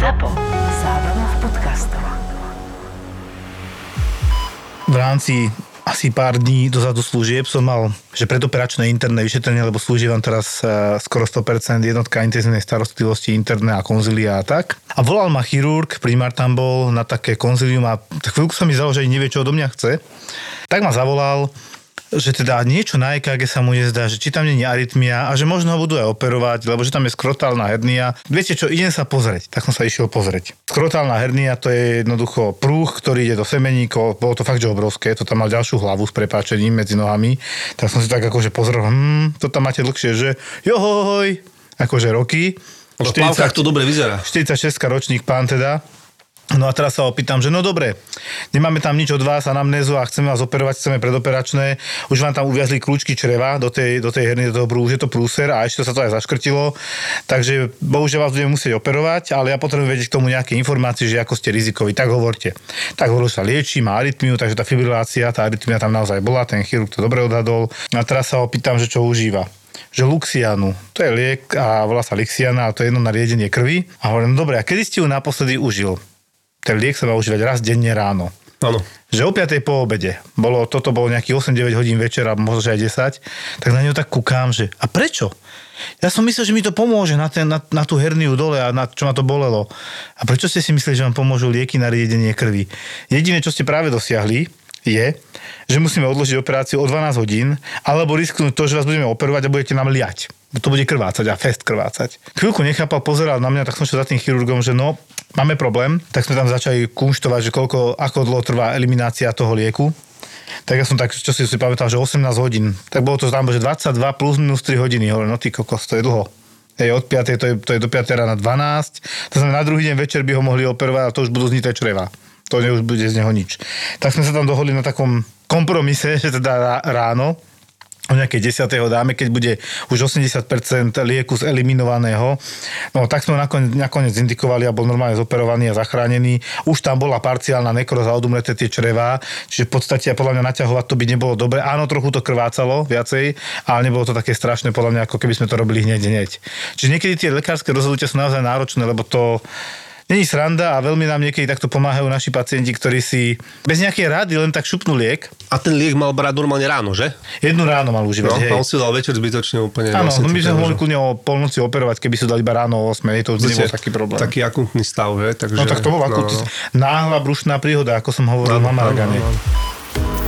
ZAPO. Zábava v podcastoch. V rámci asi pár dní dozadu služieb som mal, že predoperačné interné vyšetrenie, lebo slúži vám teraz skoro 100% jednotka intenzívnej starostlivosti interné a konzília a tak. A volal ma chirurg, primár tam bol na také konzílium a chvíľku sa mi zdalo, že nevie, čo odo mňa chce. Tak ma zavolal, že teda niečo na EKG sa mu nezdá, že či tam nie je arytmia a že možno ho budú aj operovať, lebo že tam je skrotálna hernia. Viete čo, idem sa pozrieť. Tak som sa išiel pozrieť. Skrotálna hernia, to je jednoducho prúh, ktorý ide do semeníkov. Bolo to fakt, že obrovské. To tam mal ďalšiu hlavu s prepáčením medzi nohami. Tak som si tak akože pozrel, to tam máte dlhšie, že johoj, akože roky. V plavkách to dobre vyzerá. 46-ka ročník pán teda. No a teraz sa opýtam, že no dobre, nemáme tam nič od vás, anamnézu a chceme vás operovať, chceme predoperačné, už vám tam uviazli kľúčky čreva do tej hernie, do toho brúhu, už je to prúser a ešte sa to aj zaškrtilo, takže bohužiaľ vás budeme musieť operovať, ale ja potrebujem vedieť k tomu nejaké informácie, že ako ste rizikoví, tak hovorte. Tak hovoril, sa liečí, má arytmiu, takže tá fibrilácia, tá arytmia tam naozaj bola, ten chirurg to dobre odhadol. A teraz sa opýtam, že čo užíva. Že Lixianu. To je liek a volá sa Lixiana a to je jedno na riedenie krvi. A hovorím, dobre, a kedy ste ju naposledy užil? Ten liek sa má užívať raz denne ráno. Áno. Že o 5:00 po obede. Toto bolo nejakých 8-9 hodín večera, možno že aj 10. Tak na ňu tak kúkam, že a prečo? Ja som myslel, že mi to pomôže na tú herniu dole a na čo ma to bolelo. A prečo ste si mysleli, že vám pomôžu lieky na riedenie krvi? Jediné, čo ste práve dosiahli, je, že musíme odložiť operáciu o 12 hodín, alebo risknúť to, že vás budeme operovať a budete nám liať. To bude krvácať a fest krvácať. Chvíľku nechápal, pozeral na mňa, tak som šiel za tým chirurgom, že no, máme problém. Tak sme tam začali kunštovať, že ako dlho trvá eliminácia toho lieku. Tak ja som tak, čo si pamätal, že 18 hodín. Tak bolo to tam, že 22 plus minus 3 hodiny. Hovorím, no ty kokos, to je dlho. Od 5, to je do 5 rána 12. To znamená, na druhý deň večer by ho mohli operovať a to už budú znité čreva. To už bude z neho nič. Tak sme sa tam dohodli na takom kompromise, že teda ráno o nejakej 10. dáme, keď bude už 80% lieku z eliminovaného. No tak sme ho nakoniec indikovali a bol normálne zoperovaný a zachránený. Už tam bola parciálna nekroza, odumreté tie črevá, čiže v podstate podľa mňa naťahovať to by nebolo dobre. Áno, trochu to krvácalo viacej, ale nebolo to také strašné podľa mňa, ako keby sme to robili hneď. Čiže niekedy tie lekárske rozhodnutia sú naozaj náročné, lebo to není sranda a veľmi nám niekedy takto pomáhajú naši pacienti, ktorí si bez nejakej rady len tak šupnú liek. A ten liek mal brať normálne ráno, že? Jednu ráno mal užívať, hej. No, on si dal večer zbytočne úplne. Áno, no my sme mohli kľudne o polnoci operovať, keby si dal iba ráno o 8, to už nebol taký problém. Taký akutný stav, hej. Takže, no tak to bol akutný. No. Náhla brušná príhoda, ako som hovoril v Amalgane.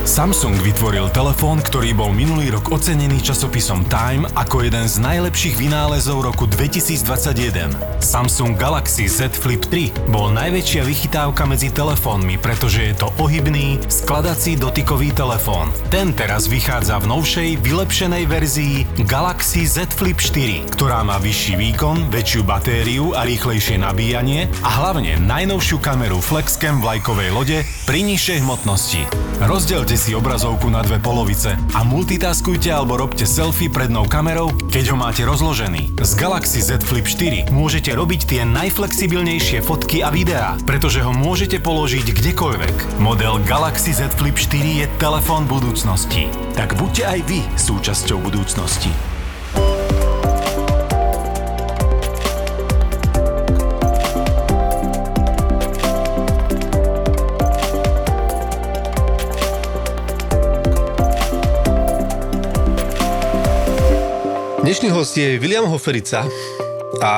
Samsung vytvoril telefón, ktorý bol minulý rok ocenený časopisom Time ako jeden z najlepších vynálezov roku 2021. Samsung Galaxy Z Flip 3 bol najväčšia vychytávka medzi telefónmi, pretože je to ohybný, skladací dotykový telefón. Ten teraz vychádza v novšej, vylepšenej verzii Galaxy Z Flip 4, ktorá má vyšší výkon, väčšiu batériu a rýchlejšie nabíjanie a hlavne najnovšiu kameru FlexCam v lajkovej lode pri nižšej hmotnosti. Rozdielte si obrazovku na dve polovice a multitaskujte alebo robte selfie prednou kamerou, keď ho máte rozložený. Z Galaxy Z Flip 4 môžete robiť tie najflexibilnejšie fotky a videá, pretože ho môžete položiť kdekoľvek. Model Galaxy Z Flip 4 je telefón budúcnosti. Tak buďte aj vy súčasťou budúcnosti. Dnešný host je Viliamho Ferica a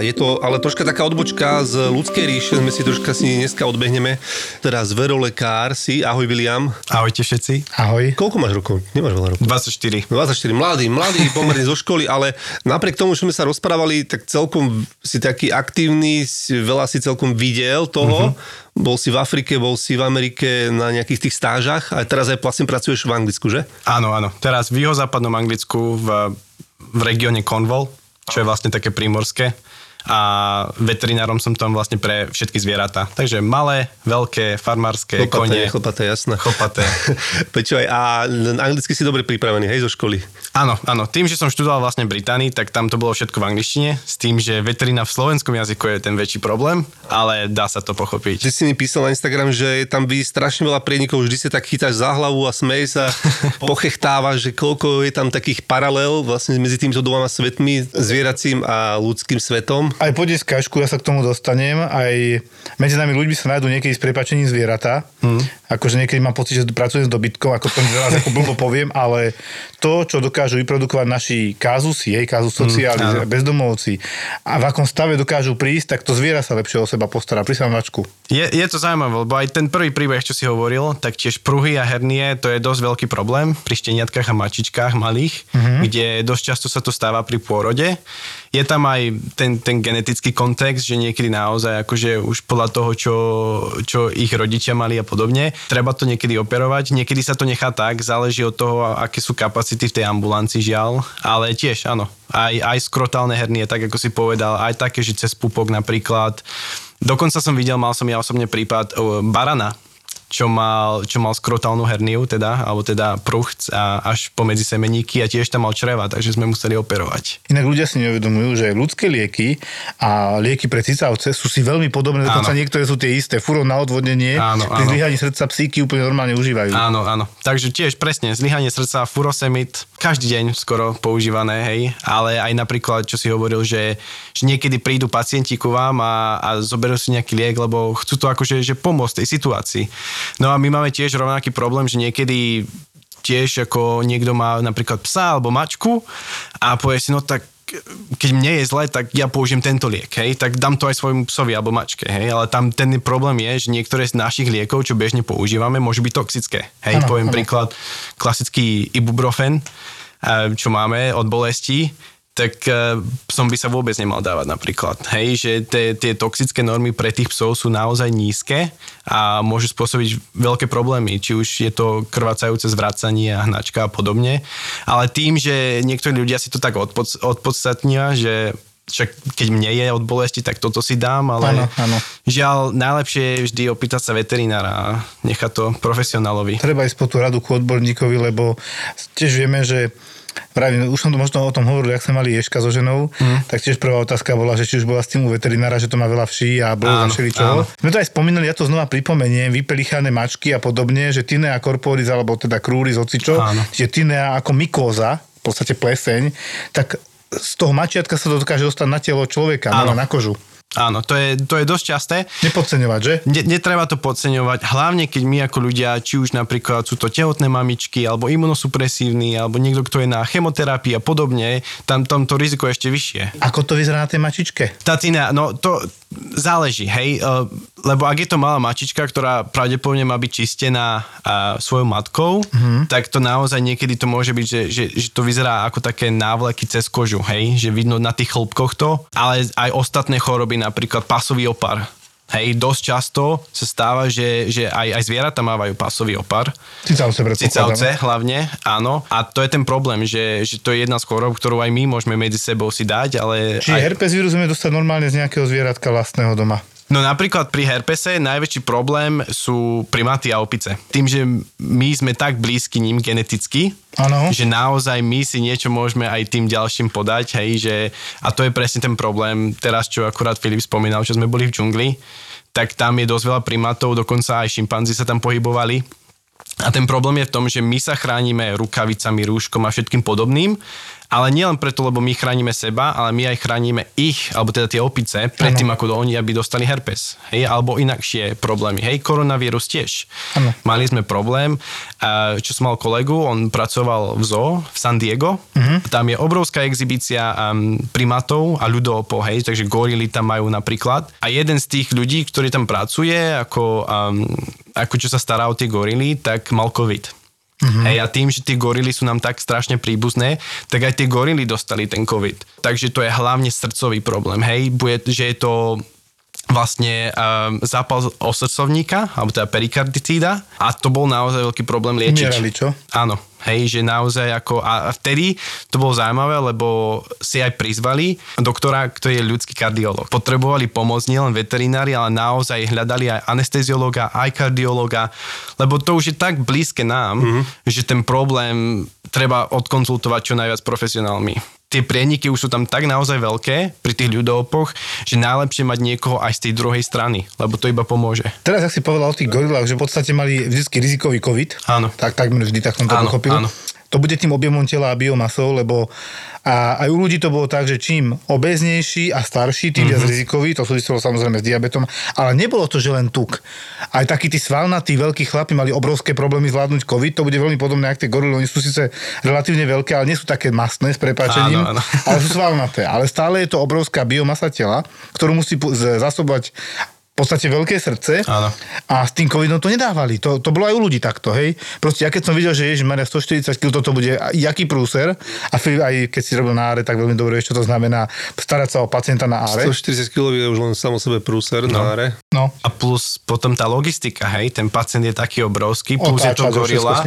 je to ale troška taká odbočka z ľudskej ríše, sme si troška si dneska odbehneme. Teraz verolekár si, ahoj Viliam. Ahojte všetci. Ahoj. Koľko máš rokov? Nemáš veľa rokov. 24. 24, mladý, pomerne zo školy, ale napriek tomu, že sme sa rozprávali, tak celkom si taký aktívny, veľa si celkom videl toho. Mm-hmm. Bol si v Afrike, bol si v Amerike na nejakých tých stážach a teraz aj vlastne pracuješ v Anglicku, že? Áno. Teraz v juhozápadnom Anglicku v regióne Cornwall, čo je vlastne také prímorské. A veterinárom som tam vlastne pre všetky zvieratá. Takže malé, veľké, farmárske, kone. Chlpaté, jasné. Chlpaté. Počúvaj, a anglicky si dobre pripravený, hej, zo školy? Áno. Tým, že som študoval vlastne v Británii, tak tam to bolo všetko v angličtine, s tým, že veterina v slovenskom jazyku je ten väčší problém, ale dá sa to pochopiť. Ty si mi písal na Instagram, že je tam strašne veľa prienikov, vždy si tak chytáš za hlavu a smej sa, pochechtávaš, že koľko je tam takých paralel vlastne medzi týmito dvoma svetmi, zvieracím a ľudským svetom. Aj pôjde z kašku, ja sa k tomu dostanem. Aj medzi nami ľuďmi sa nájdú niekedy s prepáčením zvieratá. Akože niekedy mám pocit, že pracujem s dobytkom, ako to teraz ako blbo poviem, ale to, čo dokážu vyprodukovať naši kázusi, kázus sociális, bezdomovci a v akom stave dokážu prísť, tak to zviera sa lepšie o seba postará. Pri samvačku. Je to zaujímavé, lebo aj ten prvý príbeh, čo si hovoril, tak tiež pruhy a hernie, to je dosť veľký problém pri šteniatkách a mačičkách malých, kde dosť často sa to stáva pri pôrode. Je tam aj ten genetický kontext, že niekedy naozaj akože už podľa toho, čo ich rodičia mali a podobne, treba to niekedy operovať. Niekedy sa to nechá tak, záleží od toho, aké sú kapacity v tej ambulanci, žiaľ, ale tiež áno. Aj skrotálne hernie, tak ako si povedal, aj také, že cez pupok napríklad. Dokonca som videl, mal som ja osobne prípad barana, čo mal skrotálnu herniu, alebo pruch až pomedzi semeníky a tiež tam mal čreva, takže sme museli operovať. Inak ľudia si neuvedomujú, že ľudské lieky a lieky pre cicavce sú si veľmi podobné, dokonca niektoré sú tie isté, furo na odvodnenie, pri zlyhaní srdca psíky úplne normálne užívajú. Áno. Takže tiež presne, zlyhanie srdca, furosemid, každý deň skoro používané, hej, ale aj napríklad, čo si hovoril, že niekedy prídu pacienti ku vám a zoberú si nejaký liek, lebo chcú to akože pomôcť tej situácii. No a my máme tiež rovnaký problém, že niekedy tiež ako niekto má napríklad psa alebo mačku a povie si, no tak keď mne je zle, tak ja použijem tento liek, hej, tak dám to aj svojmu psovi alebo mačke, hej, ale tam ten problém je, že niektoré z našich liekov, čo bežne používame, môžu byť toxické, hej, poviem príklad, klasický ibuprofen, čo máme od bolesti, tak psom by sa vôbec nemal dávať napríklad. Hej, že tie toxické normy pre tých psov sú naozaj nízke a môžu spôsobiť veľké problémy, či už je to krvácajúce zvracanie a hnačka a podobne. Ale tým, že niektorí ľudia si to tak odpodstatnia, že však keď mne je od bolesti, tak toto si dám, ale áno. Žiaľ, najlepšie je vždy opýtať sa veterinára a nechať to profesionálovi. Treba ísť po tú radu ku odborníkovi, lebo tiež vieme, že pravím, už som to možno o tom hovoril, ak sme mali Ježka so ženou, tak tiež prvá otázka bola, že či už bola s tým u veterinára, že to má veľa vší a bolo za všeličoho. Sme to aj spomínali, ja to znova pripomeniem, vypelichané mačky a podobne, že Tinea corporis, alebo teda krúry z ocičov, že Tinea ako mykóza, v podstate pleseň, tak z toho mačiatka sa to dokáže dostať na telo človeka, na kožu. Áno, to je dosť časté. Nepodceňovať, že? Netreba to podceňovať, hlavne keď my ako ľudia, či už napríklad sú to tehotné mamičky, alebo imunosupresívni, alebo niekto, kto je na chemoterapii a podobne, tam to riziko je ešte vyššie. Ako to vyzerá na tej mačičke? Tatina, no to záleží, hej, lebo ak je to malá mačička, ktorá pravdepodobne má byť čistená svojou matkou, tak to naozaj niekedy to môže byť, že to vyzerá ako také návleky cez kožu, hej, že vidno na tých chlpkoch to, ale aj ostatné choroby, napríklad pasový opar. Hej, dosť často sa stáva, že aj zvieratá mávajú pasový opar. Cicavce hlavne, áno. A to je ten problém, že to je jedna z chorób, ktorú aj my môžeme medzi sebou si dať, ale... Čiže herpes vírus vieme dostať normálne z nejakého zvieratka vlastného doma. No napríklad pri herpese najväčší problém sú primáty a opice. Tým, že my sme tak blízky ním geneticky, že naozaj my si niečo môžeme aj tým ďalším podať, hej, že... A to je presne ten problém, teraz čo akurát Filip spomínal, že sme boli v džungli, tak tam je dosť veľa primátov, dokonca aj šimpanzi sa tam pohybovali. A ten problém je v tom, že my sa chránime rukavicami, rúškom a všetkým podobným, ale nielen preto, lebo my chránime seba, ale my aj chránime ich, alebo teda tie opice, predtým ako oni, aby dostali herpes. Hej, alebo inakšie problémy. Hej, koronavírus tiež. Ano. Mali sme problém, čo som mal kolegu, on pracoval v zoo v San Diego. Tam je obrovská exhibícia primatov a ľudovpo, hej, takže gorily tam majú napríklad. A jeden z tých ľudí, ktorý tam pracuje, ako čo sa stará o tie gorily, tak mal COVID. Hej, a tým, že tie gorily sú nám tak strašne príbuzné, tak aj tie gorily dostali ten COVID. Takže to je hlavne srdcový problém. Hej, že je to vlastne zápal osrdcovníka, alebo teda perikarditída, a to bol naozaj veľký problém liečiť. Umierali, čo? Áno. Hej, že naozaj ako... A vtedy to bolo zaujímavé, lebo si aj prizvali doktora, ktorý je ľudský kardiológ. Potrebovali pomoc nielen veterinári, ale naozaj hľadali aj anesteziológa, aj kardiológa, lebo to už je tak blízke nám, že ten problém treba odkonzultovať čo najviac profesionálmi. Tie prieniky už sú tam tak naozaj veľké pri tých ľudopoch, že najlepšie mať niekoho aj z tej druhej strany, lebo to iba pomôže. Teraz, ak si povedal o tých gorilách, že v podstate mali vždycky rizikový COVID, áno. Tak takmer vždy tak som to pochopil. Áno. To bude tým objemom tela a biomasou, lebo a aj u ľudí to bolo tak, že čím obeznejší a starší, tým viac rizikový, to súviselo samozrejme s diabetom, ale nebolo to, že len tuk. Aj takí tí svalnatí veľkí chlapi mali obrovské problémy zvládnuť COVID, to bude veľmi podobné, ako tie gorily, oni sú síce relatívne veľké, ale nie sú také masné, s prepáčením, áno, áno. Ale sú svalnaté. Ale stále je to obrovská biomasa tela, ktorú musí zásobovať v podstate veľké srdce. Áno. A s tým covidom to nedávali. To bolo aj u ľudí takto, hej. Proste ja keď som videl, že ježišmaria 140 kg toto bude jaký prúser a aj keď si robil na áre, tak veľmi dobre vieš, čo to znamená starať sa o pacienta na áre. 140 kg je už len samo sebe prúser na áre. No. A plus potom tá logistika, hej, ten pacient je taký obrovský, plus je to gorila.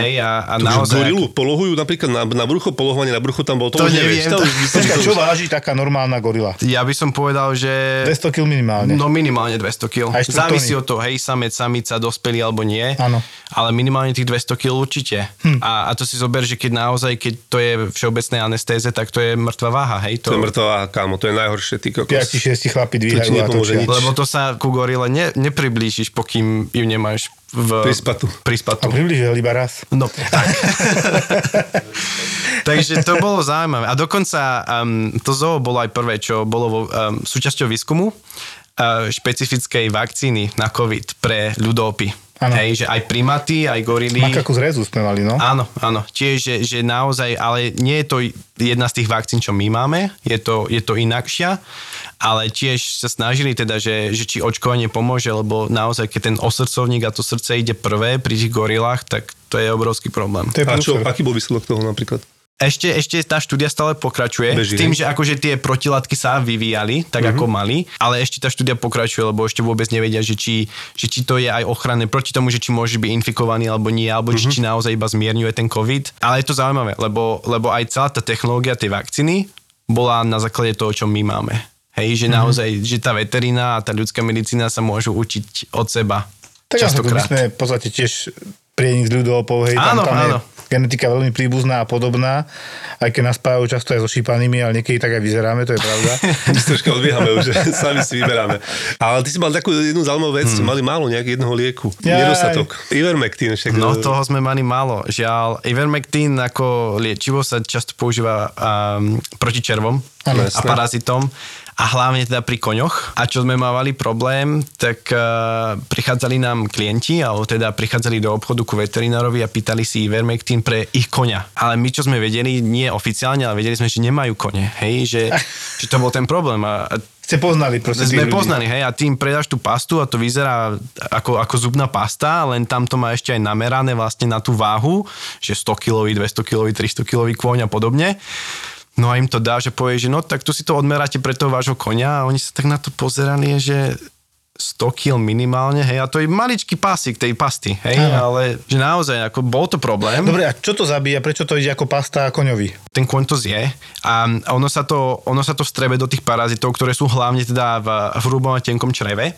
Hej, a naozaj gorilu polohujú napríklad na brucho, polohovanie na brucho tam bolo to už neviem. Počkaj, čo váži taká normálna gorila? Ja by som povedal, že 200 kg minimálne. No, minimálne 200 kg. Závisí od toho, hej, samec, samica, dospelý alebo nie. Áno. Ale minimálne tých 200 kg určite. A to si zober, že keď to je všeobecné anestéze, tak to je mŕtva váha, hej. To je mŕtva váha, kámo, to je najhoršie, ty kokos. 5-6 chlapi dvíhajú a točia. Lebo to sa ku gorile nepriblížiš, pokým ju nemáš Pri spatu. A priblížil iba raz. No, tak. Takže to bolo zaujímavé. A dokonca to zoo bolo aj prvé, čo bolo súčasťou výskumu špecifickej vakcíny na COVID pre ľudopy. Hej, že aj primaty, aj gorily. Makakus rezus sme mali, no? Áno. Čiže že naozaj, ale nie je to jedna z tých vakcín, čo my máme, je to inakšia, ale tiež sa snažili teda, že či očkovanie pomôže, lebo naozaj, keď ten osrdcovník a to srdce ide prvé pri tých gorilách, tak to je obrovský problém. A čo, aký bol výsledok toho napríklad? Ešte tá štúdia stále pokračuje. S tým, že akože tie protilátky sa vyvíjali, tak ako mali, ale ešte tá štúdia pokračuje, lebo ešte vôbec nevedia, že či to je aj ochranné proti tomu, že či môže byť infikovaný alebo nie, alebo či naozaj iba zmierňuje ten COVID. Ale je to zaujímavé, lebo aj celá tá technológia tej vakcíny bola na základe toho, čo my máme. Hej, že naozaj, že tá veterina a tá ľudská medicína sa môžu učiť od seba. Tak častokrát. Tak my sme v podstate tiež prienik z ľudopov, hej, áno. Genetika veľmi príbuzná a podobná, aj keď nás spájajú často aj so šípanými, ale niekedy tak aj vyzeráme, to je pravda. My troška odbiehame už, sami si vyberáme. Ale ty si mal takú jednu zaujímavú vec, mali málo nejakého jedného lieku. Nedostatok. Ivermectin však. No toho sme mali málo. Žiaľ, Ivermectin ako liečivo sa často používa proti červom a parazitom. A hlavne teda pri koňoch. A čo sme mávali problém, tak prichádzali nám klienti, alebo teda prichádzali do obchodu ku veterinárovi a pýtali si Ivermectin pre ich koňa. Ale my, čo sme vedeli, nie oficiálne, ale vedeli sme, že nemajú kone. Hej, že to bol ten problém. A Sme poznali, hej, a tým predáš tú pastu a to vyzerá ako zubná pasta, len tam to má ešte aj namerané vlastne na tú váhu, že 100 kilový, 200 kilový, 300 kilový kôň a podobne. No a im to dá, že povie, že no tak tu si to odmeráte pre toho vášho konia a oni sa tak na to pozerali, že 100 kg minimálne, hej, a to je maličký pásik tej pasty, hej, ale že naozaj, ako bol to problém. Dobre, a čo to zabíja, prečo to ide ako pasta koňovi? Ten koň to zje a ono sa to vstrebe do tých parazitov, ktoré sú hlavne teda v hrubom a tenkom čreve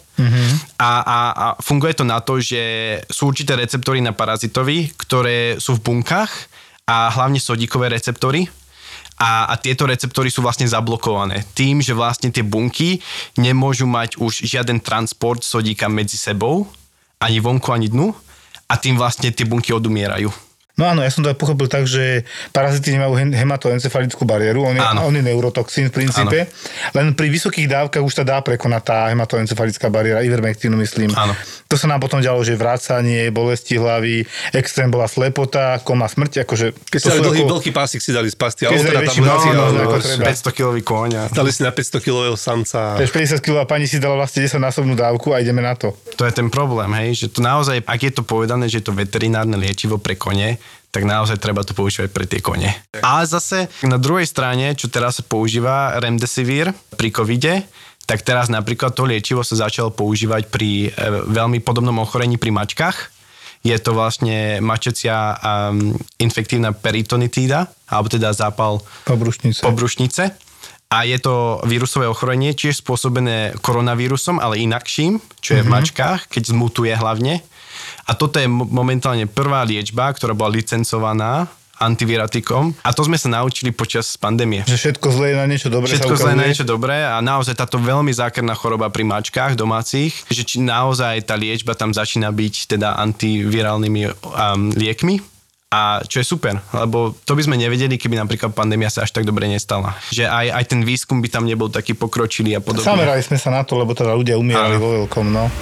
a funguje to na to, že sú určité receptory na parazitovi, ktoré sú v bunkách a hlavne sodíkové receptory. A tieto receptory sú vlastne zablokované tým, že vlastne tie bunky nemôžu mať už žiaden transport sodíka medzi sebou, ani vonku, ani dnu a tým vlastne tie bunky odumierajú. No áno, ja som to aj pochopil tak, že parazity nemajú hematoencefalickú bariéru, on je neurotoxín v princípe, len pri vysokých dávkach už sa dá prekonať tá hematoencefalická bariéra, ivermectinu myslím. Áno. To sa nám potom ďalo, že vracanie, bolesti hlavy, extrém bola slepota, koma, smrť, akože... Keď si dali veľký pásik si dali z pasty, ale teda tam ako treba. 500-kilový koň. Stali si na 500-kilového samca. Tež 50-kilová pani si dala vlastne 10-násobnú dávku a ideme na to. To je ten problém, hej, že to naozaj, ak je to povedané, že je to veterinárne liečivo pre kone, tak naozaj treba to používať pre tie kone. A zase na druhej strane, čo teraz sa používa Remdesivir pri covide, tak teraz napríklad to liečivo sa začalo používať pri veľmi podobnom ochorení pri mačkách. Je to vlastne mačecia infektívna peritonitída, alebo teda zápal pobrušnice. A je to vírusové ochorenie, tiež spôsobené koronavírusom, ale inakším, čo je v mačkách, keď zmutuje hlavne. A toto je momentálne prvá liečba, ktorá bola licencovaná antiviratikom. A to sme sa naučili počas pandémie. Že všetko zle je na niečo dobré. A naozaj táto veľmi zákerná choroba pri mačkách domácich, že či naozaj tá liečba tam začína byť teda antivirálnymi liekmi. A čo je super, lebo to by sme nevedeli, keby napríklad pandémia sa až tak dobre nestala. Že aj ten výskum by tam nebol taký pokročilý a podobne. Zamerali sme sa na to, lebo teda ľudia umierali vo veľkom, no.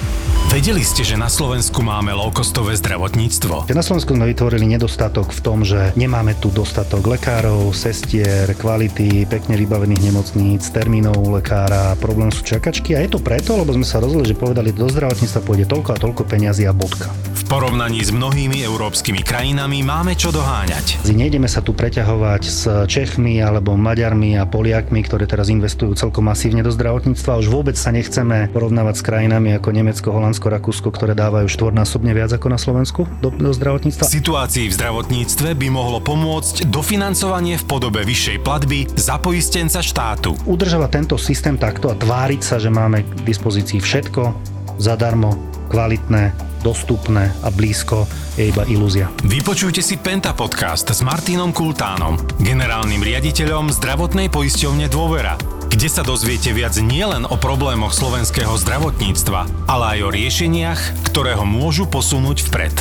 Vedeli ste, že na Slovensku máme low-costové zdravotníctvo? Na Slovensku sme vytvorili nedostatok v tom, že nemáme tu dostatok lekárov, sestier, kvality, pekne vybavených nemocníc, termínov lekára, problém sú čakačky a je to preto, lebo sme sa rozhodli, že povedali, do zdravotníctva pôjde toľko a toľko peňazí a bodka. V porovnaní s mnohými európskymi krajinami máme čo doháňať. Nejdeme sa tu preťahovať s Čechmi alebo Maďarmi a Poliakmi, ktorí teraz investujú celkom masívne do zdravotníctva. Už vôbec sa nechceme porovnávať s krajinami ako Nemecko, Holandsko, Rakúsko, ktoré dávajú štvornásobne viac ako na Slovensku do zdravotníctva. Situácii v zdravotníctve by mohlo pomôcť dofinancovanie v podobe vyššej platby za poistenca štátu. Udržovať tento systém takto a tváriť sa, že máme k dispozícii všetko zadarmo, kvalitné, dostupné a blízko je iba ilúzia. Vypočujte si Penta podcast s Martinom Kultánom, generálnym riaditeľom zdravotnej poisťovne Dôvera, kde sa dozviete viac nielen o problémoch slovenského zdravotníctva, ale aj o riešeniach, ktoré ho môžu posunúť vpred.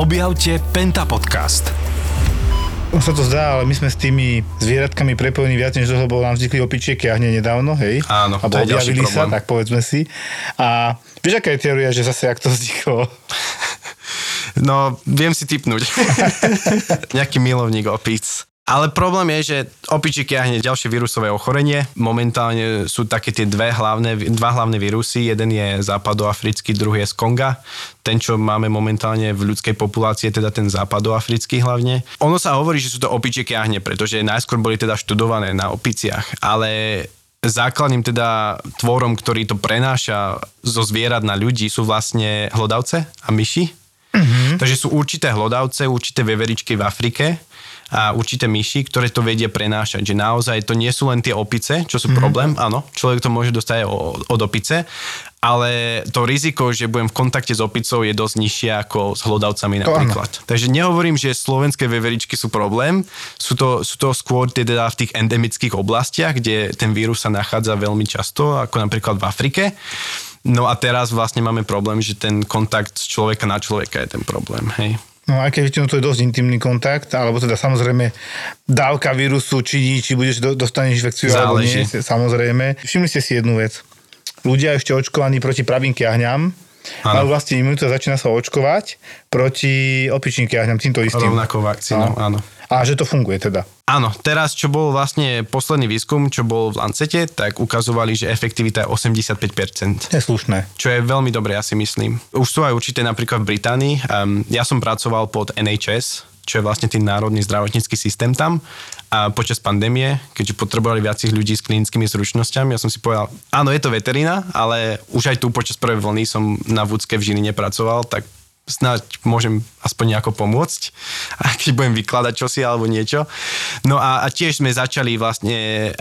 Objavte Penta podcast. On sa to zdá, ale my sme s tými zvieratkami prepojení viac, než toho bolo, nám vznikli opičieky a hneď nedávno, hej? Áno, to je ďalší problém. Sa, tak povedzme si. A vieš, aká je teória, že zase jak to vzniklo? No, viem si tipnúť. Nejaký milovník opíc. Ale problém je, že opičík jahne ďalšie vírusové ochorenie. Momentálne sú také tie dva hlavné vírusy. Jeden je západoafrický, druhý je z Konga. Ten, čo máme momentálne v ľudskej populácii, teda ten západoafrický hlavne. Ono sa hovorí, že sú to opičík jahne, pretože najskôr boli teda študované na opiciach, ale základným teda tvorom, ktorý to prenáša zo zvierat na ľudí, sú vlastne hlodavce a myši. Mm-hmm. Takže sú určité hlodavce, určité veveričky v Afrike a určité myši, ktoré to vedia prenášať. Že naozaj to nie sú len tie opice, čo sú problém, áno, človek to môže dostať od opice, ale to riziko, že budem v kontakte s opicou, je dosť nižšie ako s hlodavcami napríklad. Takže nehovorím, že slovenské veveričky sú problém, sú to skôr teda v tých endemických oblastiach, kde ten vírus sa nachádza veľmi často, ako napríklad v Afrike. No a teraz vlastne máme problém, že ten kontakt z človeka na človeka je ten problém, hej. No aj keď väčšinou to je dosť intimný kontakt, alebo teda samozrejme dávka vírusu činí, či budeš dostaneš infekciu alebo nie, samozrejme. Všimli ste si jednu vec. Ľudia ešte očkovaní proti pravým kiahňam, majú vlastne imunitu a začína sa očkovať proti opičným kiahňam, týmto istým. Rovnakou vakcínou, áno. A že to funguje teda. Áno, teraz, čo bol vlastne posledný výskum, čo bol v Lancete, tak ukazovali, že efektivita je 85%. Je slušné. Čo je veľmi dobré, ja si myslím. Už sú aj určité napríklad v Británii. Ja som pracoval pod NHS, čo je vlastne ten národný zdravotnícky systém tam. A počas pandémie, keďže potrebovali viacich ľudí s klinickými zručnosťami, ja som si povedal, áno, je to veterína, ale už aj tu počas prvej vlny som na Vúcke v Žiline pracoval, tak snáď môžem aspoň nejako pomôcť, a keď budem vykladať čosi alebo niečo. No a tiež sme začali vlastne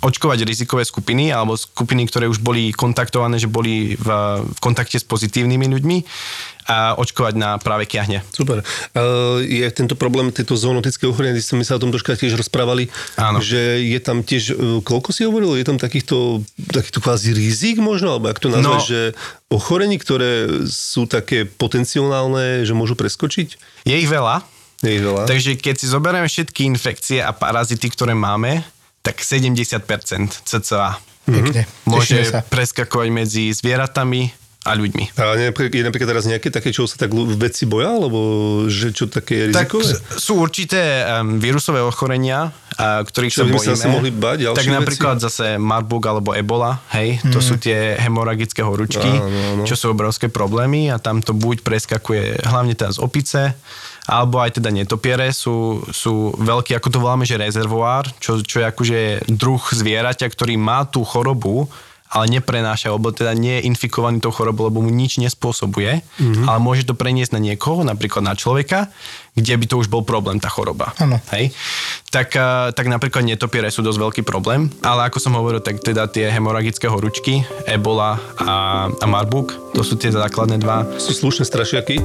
očkovať rizikové skupiny alebo skupiny, ktoré už boli kontaktované, že boli v kontakte s pozitívnymi ľuďmi a očkovať na práve kiahne. Super. Je tento problém, tieto zoonotické ochorenia, my sa o tom troška tiež rozprávali, áno, že je tam tiež, koľko si hovoril, je tam takýchto kvázi rizik možno, alebo ak to nazveš, že ochorení, ktoré sú také potenciálne, že môžu preskočiť? Je ich veľa. Takže keď si zoberieme všetky infekcie a parazity, ktoré máme, tak 70% cca. Pekne. Môže preskakovať medzi zvieratami a ľuďmi. A je napríklad teraz nejaké také, čo sa tak vedci boja, alebo že čo také rizikové? Tak sú určité vírusové ochorenia, ktorých sa bojíme. Sa mohli bať, tak napríklad veci? Zase Marburg alebo Ebola, hej, to sú tie hemoragické horúčky, čo sú obrovské problémy a tam to buď preskakuje hlavne teda z opice, alebo aj teda netopiere sú veľké, ako to voláme, že rezervoár, čo je akože druh zvieraťa, ktorý má tú chorobu, ale neprenáša, alebo teda nie je infikovaný tou chorobou, lebo mu nič nespôsobuje, ale môže to preniesť na niekoho, napríklad na človeka, kde by to už bol problém, tá choroba. Hej? Tak napríklad netopiere sú dosť veľký problém, ale ako som hovoril, tak teda tie hemoragické horúčky, Ebola a Marburg, to sú tie základné dva. Sú slušné strašiaky?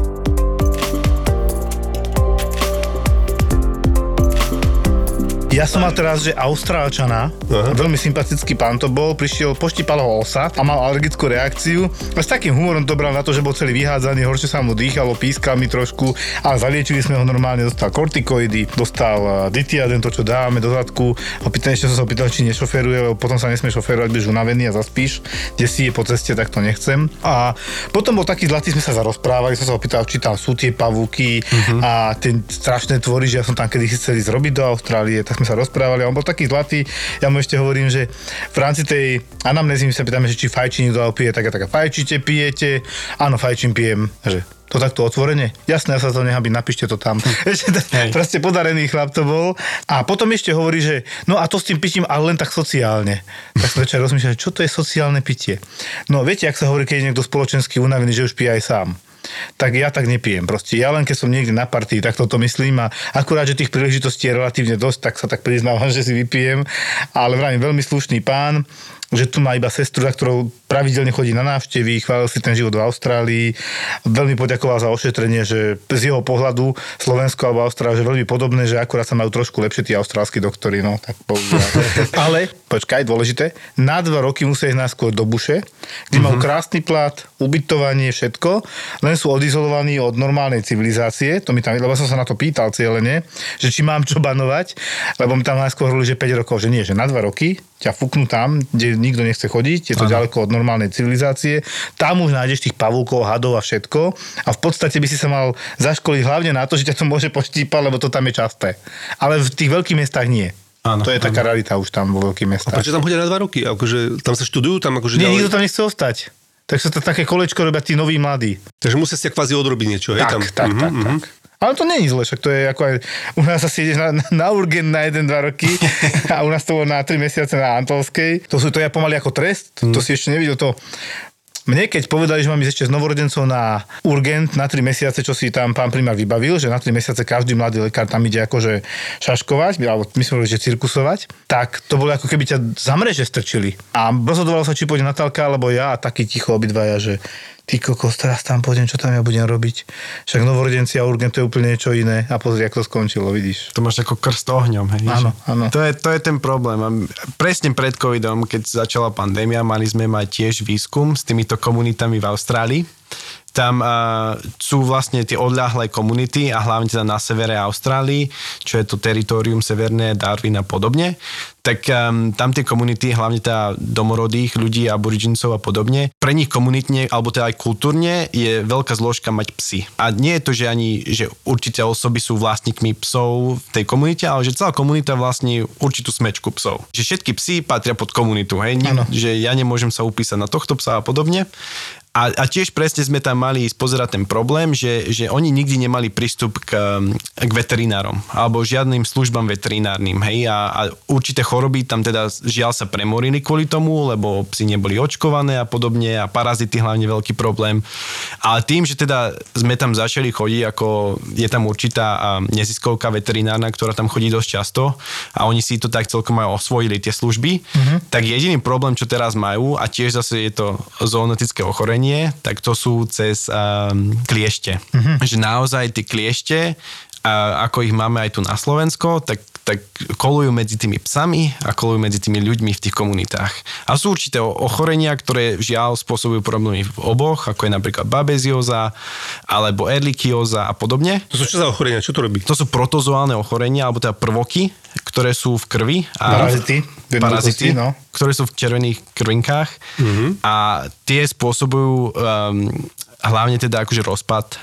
Ja som mal teraz, že Austrálčana, veľmi sympatický pán to bol, prišiel, poštípal ho osa a mal alergickú reakciu. S takým humorom to bral na to, že bol celý vyhádzaný, horšie sa mu dýchalo, pískal mi trošku, ale zaliečili sme ho normálne, dostal kortikoidy, dostal ditiaden, to čo dáme do zadku. A pýtam, ešte som sa pýtal, či nešoferuje, lebo potom sa nesmie šoferovať, budeš unavený a zaspíš, kde si je po ceste, tak to nechcem. A potom bol taký zlatý, sme sa zarozprávali, som sa opýtal, či tam sú tie pavúky a tie strašné tvory, že ja som tam kedysi chceli zrobiť do Austrálie, tak sme sa rozprávali a on bol taký zlatý. Ja mu ešte hovorím, že v rámci tej anamnézy my sa pýtame, že či fajčí niekto pije, tak fajčíte, pijete, áno, fajčím, pijem, že to takto otvorene? Jasné, ja sa to nechám byť, napíšte to tam. Proste podarený chlap to bol. A potom ešte hovorí, že no a to s tým pitím, ale len tak sociálne. Tak som večer rozmýšľal, čo to je sociálne pitie? No viete, ak sa hovorí, keď je niekto spoločensky unavený, že už pije aj sám. Tak ja tak nepijem proste. Ja len keď som niekde na partii, tak toto myslím a akurát, že tých príležitostí je relatívne dosť, tak sa tak priznávam, že si vypijem. Ale vravím, veľmi slušný pán, že tu má iba sestru, za ktorou pravidelne chodí na návštevy, chválil si ten život v Austrálii, veľmi poďakoval za ošetrenie, že z jeho pohľadu Slovensko alebo Austrália, že veľmi podobné, že akurát sa majú trošku lepšie tí austrálski doktori, no tak povedal. Ale, počkaj, dôležité, na 2 roky musia ísť náskôr do buše, kde majú krásny plat, ubytovanie, všetko, len sú odizolovaní od normálnej civilizácie, to mi tam, lebo som sa na to pýtal cieľene, že či mám čo banovať, lebo mi tam náskôr hovorili, že 5 rokov, že nie, že na 2 roky ťa fúknú tam, kde nikto nechce chodiť, je to ďaleko od normálnej civilizácie. Tam už nájdeš tých pavúkov, hadov a všetko. A v podstate by si sa mal zaškoliť hlavne na to, že ťa to môže poštípať, lebo to tam je časté. Ale v tých veľkých mestách nie. Áno, to je taká rarita už tam vo veľkých mestách. A prečo tam chodia na 2 roky? Akože tam sa študujú? Tam akože nie, nikto tam nechce ostať. Tak sa to také kolečko robia tí noví mladí. Takže musia si kvázi odrobiť niečo. Tak. Ale to nie je zle, však to je ako aj... U nás asi ideš na urgent na 1-2 roky a u nás to bolo na 3 mesiace na Antolskej. To ja pomaly ako trest, to si ešte nevidel to... Mne, keď povedali, že mám ísť ešte s novorodencov na urgent na 3 mesiace, čo si tam pán primár vybavil, že na 3 mesiace každý mladý lekár tam ide akože šaškovať, alebo my sme hovorili, že cirkusovať, tak to bolo ako keby ťa za mreže strčili. A rozhodovalo sa, či pôjde Natálka, alebo ja, a taký ticho obidvaja, že ty kokos, teraz tam pôjdem, čo tam ja budem robiť? Však novorodenci a urgent to je úplne niečo iné. A pozri, ako to skončilo, vidíš. To máš ako krst ohňom, hej? Áno. To je ten problém. A presne pred covidom, keď začala pandémia, mali sme mať tiež výskum s týmito komunitami v Austrálii. Tam sú vlastne tie odľahlé komunity a hlavne teda na severe Austrálii, čo je to teritorium severné Darwin a podobne. Tak tam tie komunity, hlavne teda domorodých ľudí, aborigincov a podobne, pre nich komunitne, alebo teda aj kultúrne je veľká zložka mať psy. A nie je to, že ani že určité osoby sú vlastníkmi psov v tej komunite, ale že celá komunita vlastní určitú smečku psov. Že všetky psy patria pod komunitu, hej? Že ja nemôžem sa upísať na tohto psa a podobne. A tiež presne sme tam mali ísť pozerať ten problém, že oni nikdy nemali prístup k veterinárom alebo žiadnym službám veterinárnym. Hej? A určité choroby tam teda žiaľ sa premorili kvôli tomu, lebo psi neboli očkované a podobne a parazity hlavne veľký problém. Ale tým, že teda sme tam začali chodiť, ako je tam určitá neziskovka veterinárna, ktorá tam chodí dosť často a oni si to tak celkom aj osvojili tie služby, tak jediný problém, čo teraz majú a tiež zase je to zoonotické ochorenie, tak to sú cez kliešte. Že naozaj tie kliešte, ako ich máme aj tu na Slovensko, tak kolujú medzi tými psami a kolujú medzi tými ľuďmi v tých komunitách. A sú určité ochorenia, ktoré žiaľ spôsobujú problémy v oboch, ako je napríklad babezióza alebo erlikióza a podobne. To sú čo za ochorenia? Čo to robí? To sú protozoálne ochorenia, alebo teda prvoky, ktoré sú v krvi. Parazity, ktoré sú v červených krvinkách. A tie spôsobujú hlavne teda akože rozpad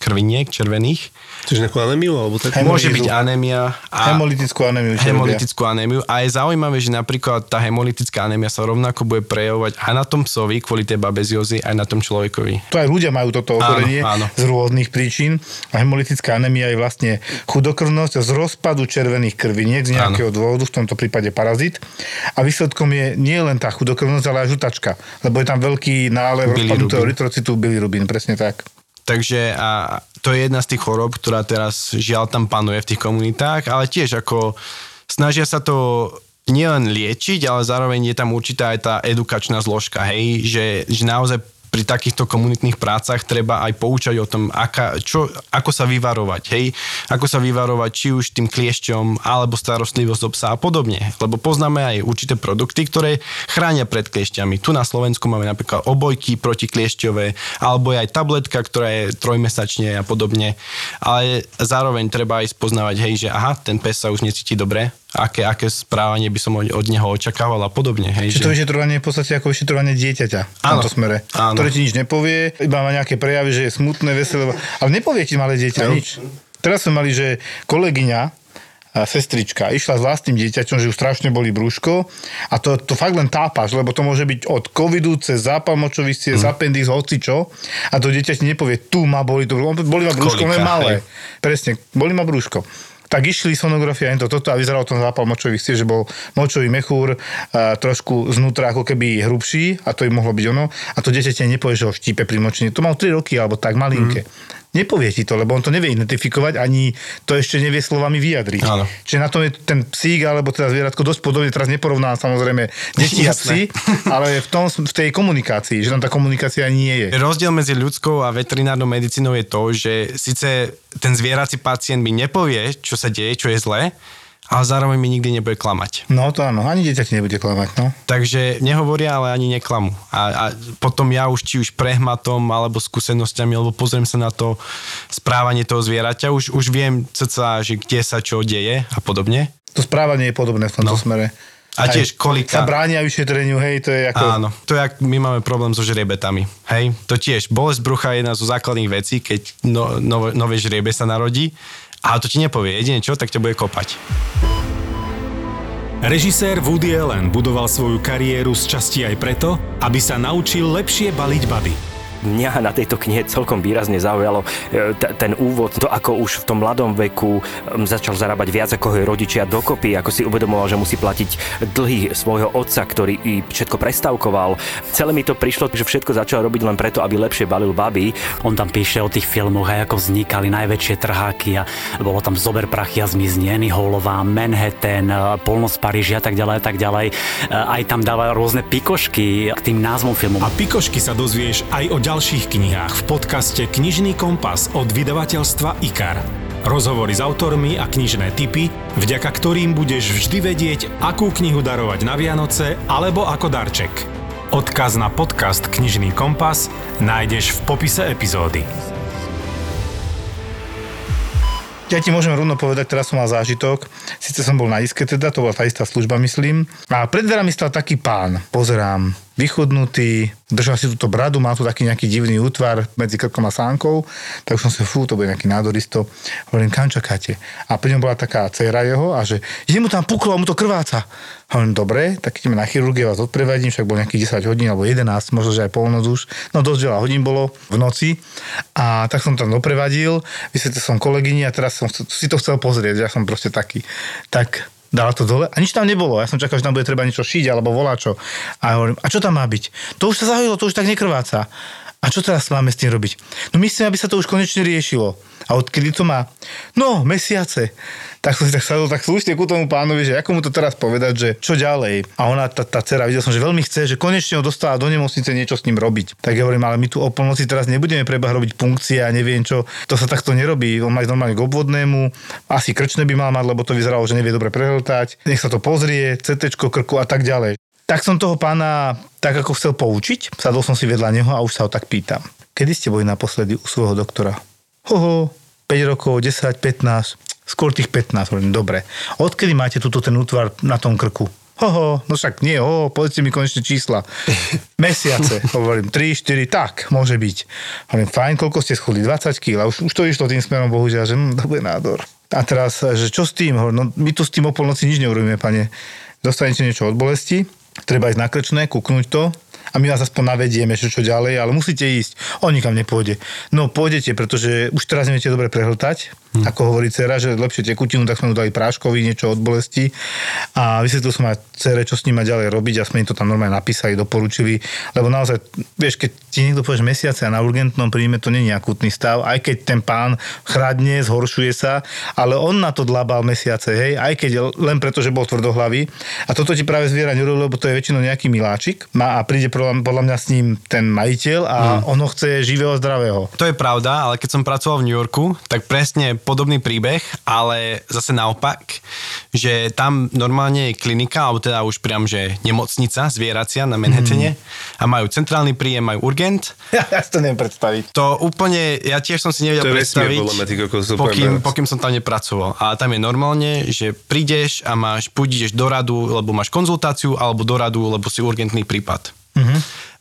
krviniek červených. Čiže nejakú anémiu? Alebo tak? Môže byť anémia. Hemolytickú anémiu. A je zaujímavé, že napríklad tá hemolytická anémia sa rovnako bude prejavovať aj na tom psovi kvôli tej babeziózy, aj na tom človekovi. To aj ľudia majú toto ochorenie z rôznych príčin. A hemolytická anémia je vlastne chudokrvnosť z rozpadu červených krviniek z nejakého dôvodu, v tomto prípade parazit. A výsledkom je nie len tá chudokrvnosť, ale aj žltačka, lebo je tam veľký nálev rozpadnutého eritrocytu bilirubín, presne tak. Takže a to je jedna z tých chorób, ktorá teraz žiaľ tam panuje v tých komunitách, ale tiež ako snažia sa to nielen liečiť, ale zároveň je tam určitá aj tá edukačná zložka, hej, že naozaj pri takýchto komunitných prácach treba aj poučať o tom, ako sa vyvarovať, hej? Ako sa vyvarovať či už tým kliešťom, alebo starostlivosť o psa a podobne. Lebo poznáme aj určité produkty, ktoré chránia pred kliešťami. Tu na Slovensku máme napríklad obojky protikliešťové, alebo aj tabletka, ktorá je trojmesačne a podobne. Ale zároveň treba aj spoznávať, hej, že aha, ten pes sa už necíti dobre, aké správanie by som od neho očakával a podobne. Hej, čiže to vyšetrovanie je v podstate ako vyšetrovanie dieťaťa v tomto smere, áno, ktoré ti nič nepovie, iba má nejaké prejavy, že je smutné, veselé, ale nepovie ti malé dieťa nič. Teraz sme mali, že kolegyňa, sestrička, išla s vlastným dieťaťom, že už strašne boli brúško a to fakt len tápaš, lebo to môže byť od covidu cez zápal močový, cez appendix, hocičo a to dieťa ti nepovie, tu ma boli, tu boli ma brúško, len malé. Presne, boli ma brúško. Tak išli sonografia aj toto a vyzeralo to na zápal močových ciest, že bol močový mechúr trošku znútra ako keby hrubší a to im mohlo byť ono. A to dieťa nepovie, že ho štípe pri močení. To mal 3 roky alebo tak malinké. Nepovie ti to, lebo on to nevie identifikovať, ani to ešte nevie slovami vyjadriť. Áno. Čiže na tom je ten psík, alebo teda zvieratko dosť podobne, teraz neporovná samozrejme deti a psi, ale v tej komunikácii, že tam tá komunikácia nie je. Rozdiel medzi ľudskou a veterinárnou medicínou je to, že síce ten zvierací pacient mi nepovie, čo sa deje, čo je zlé, ale zároveň mi nikdy nebude klamať. No to áno, ani dieťa ti nebude klamať, no. Takže nehovoria, ale ani neklamú. A potom ja už, či už prehmatom, alebo skúsenosťami, alebo pozriem sa na to správanie toho zvieraťa, už viem cca, že kde sa čo deje a podobne. To správanie je podobné v tomto smere. A tiež kolika. Sa bránia vyšetreniu, hej, to je ako... Áno, to je, my máme problém so žriebetami, hej. To tiež, bolesť brucha je jedna zo základných vecí, keď nové žriebe sa narodí. A to ti nepovie, jedine čo, tak ťa bude kopať. Režisér Woody Allen budoval svoju kariéru z časti aj preto, aby sa naučil lepšie baliť baby. Mňa na tejto knihe celkom výrazne zaujalo ten úvod, to ako už v tom mladom veku začal zarábať viac ako jeho rodičia dokopy, ako si uvedomoval, že musí platiť dlhy svojho otca, ktorý i všetko prestávkoval. Celé mi to prišlo, že všetko začal robiť len preto, aby lepšie balil baby. On tam píše o tých filmoch, ako vznikali najväčšie trháky a bolo tam Zober prachy a zmizni, Holová, Manhattan, Polnosť Parížia a tak ďalej, tak ďalej. Aj tam dáva rôzne pikošky k tým názvom filmov. A pikošky sa dozvieš aj o ďalších knihách v podcaste Knižný kompas od vydavateľstva Ikar. Rozhovory s autormi a knižné tipy, vďaka ktorým budeš vždy vedieť, akú knihu darovať na Vianoce alebo ako darček. Odkaz na podcast Knižný kompas nájdeš v popise epizódy. Ja ti môžem rovno povedať, teraz som mal zážitok. Sice som bol na iske teda, to bola tá istá služba, myslím. A pred dverami stal taký pán. Pozerám, vychudnutý, držal si túto bradu, mal tu taký nejaký divný útvar medzi krkom a sánkou. Tak som si, to bude nejaký nádoristo. Hovorím, kam čakáte? A pri ňom bola taká dcéra jeho a že ide mu tam puklo, mu to krváca. Hovorím, dobre, tak ideme na chirurgiu, vás odprevadím, však bol nejakých 10 hodín alebo 11, možno že aj polnoc už. No dosť veľa hodín bolo v noci. A tak som tam doprevadil, vysvetlil som kolegyni a teraz som si to chcel pozrieť, ja som proste taký. Tak dala to dole a nič tam nebolo. Ja som čakal, že tam bude treba niečo šiť alebo voláčo. A hovorím, a čo tam má byť? To už sa zahojilo, to už tak nekrváca. A čo teraz máme s tým robiť? No myslím, aby sa to už konečne riešilo. A odkedy to má? No, mesiace. Tak som si tak sadol tak slušne ku tomu pánovi, že ako mu to teraz povedať, že čo ďalej. A ona, tá dcera, videl som, že veľmi chce, že konečne ho dostala do nemocnice niečo s ním robiť. Tak ja hovorím, ale my tu o polnoci teraz nebudeme prebah robiť punkcie a neviem čo. To sa takto nerobí. On má normálne k obvodnému. Asi krčné by mal mať, lebo to vyzeralo, že nevie dobre prehltať. Nech sa to pozrie, CTčko krku a tak ďalej. Tak som toho pána tak ako chcel poučiť, sadol som si vedľa neho a už sa ho tak pýtam. Kedy ste boli naposledy u svojho doktora? Hoho, 5 rokov, 10, 15, skôr tých 15, hovorím, dobre. Odkedy máte tuto ten útvar na tom krku? Hoho, no však nie, hoho, povedzte mi konečne čísla. Mesiace, hovorím, 3, 4, tak, môže byť. Hovorím, fajn, koľko ste schudli? 20 kg, už to išlo tým smerom, bohužiaľ, že to bude nádor. A teraz, že čo s tým? Hovorím, no my tu s tým o polnoci nič neurobíme, pane. Dostanete niečo od bolesti? Treba ísť na krčné, kúknúť to a my vás aspoň navedieme, čo ďalej, ale musíte ísť. On nikam nepôjde. No pôjdete, pretože už teraz neviete dobre prehltať. Ako hovorí dcera, že lepšie tekutinu, tak sme mu dali práškovi, niečo od bolesti. A vysvetlil som aj dcere, čo s ním mať ďalej robiť a sme im to tam normálne napísali, doporučili. Lebo naozaj, vieš, keď ti niekto povieš mesiace a na urgentnom príjme, to nie je akútny stav, aj keď ten pán chradne, zhoršuje sa, ale on na to dlabal mesiace, hej, aj keď len preto, že bol tvrdohlavý. A toto ti práve zviera nerobí, lebo to je väčšinou nejaký miláčik má a príde podľa mňa s ním ten majiteľ a ono chce živého, zdravého. To je pravda, ale keď som pracoval v New Yorku, tak presne podobný príbeh, ale zase naopak, že tam normálne je klinika, alebo teda už priam, že nemocnica zvieracia na Manhattane a majú centrálny príjem, majú urgent. Ja si to neviem predstaviť. To úplne, ja tiež som si nevedel predstaviť, pokým som tam nepracoval. A tam je normálne, že prídeš a máš, pôjdeš do radu, lebo máš konzultáciu, alebo do radu, lebo si urgentný prípad.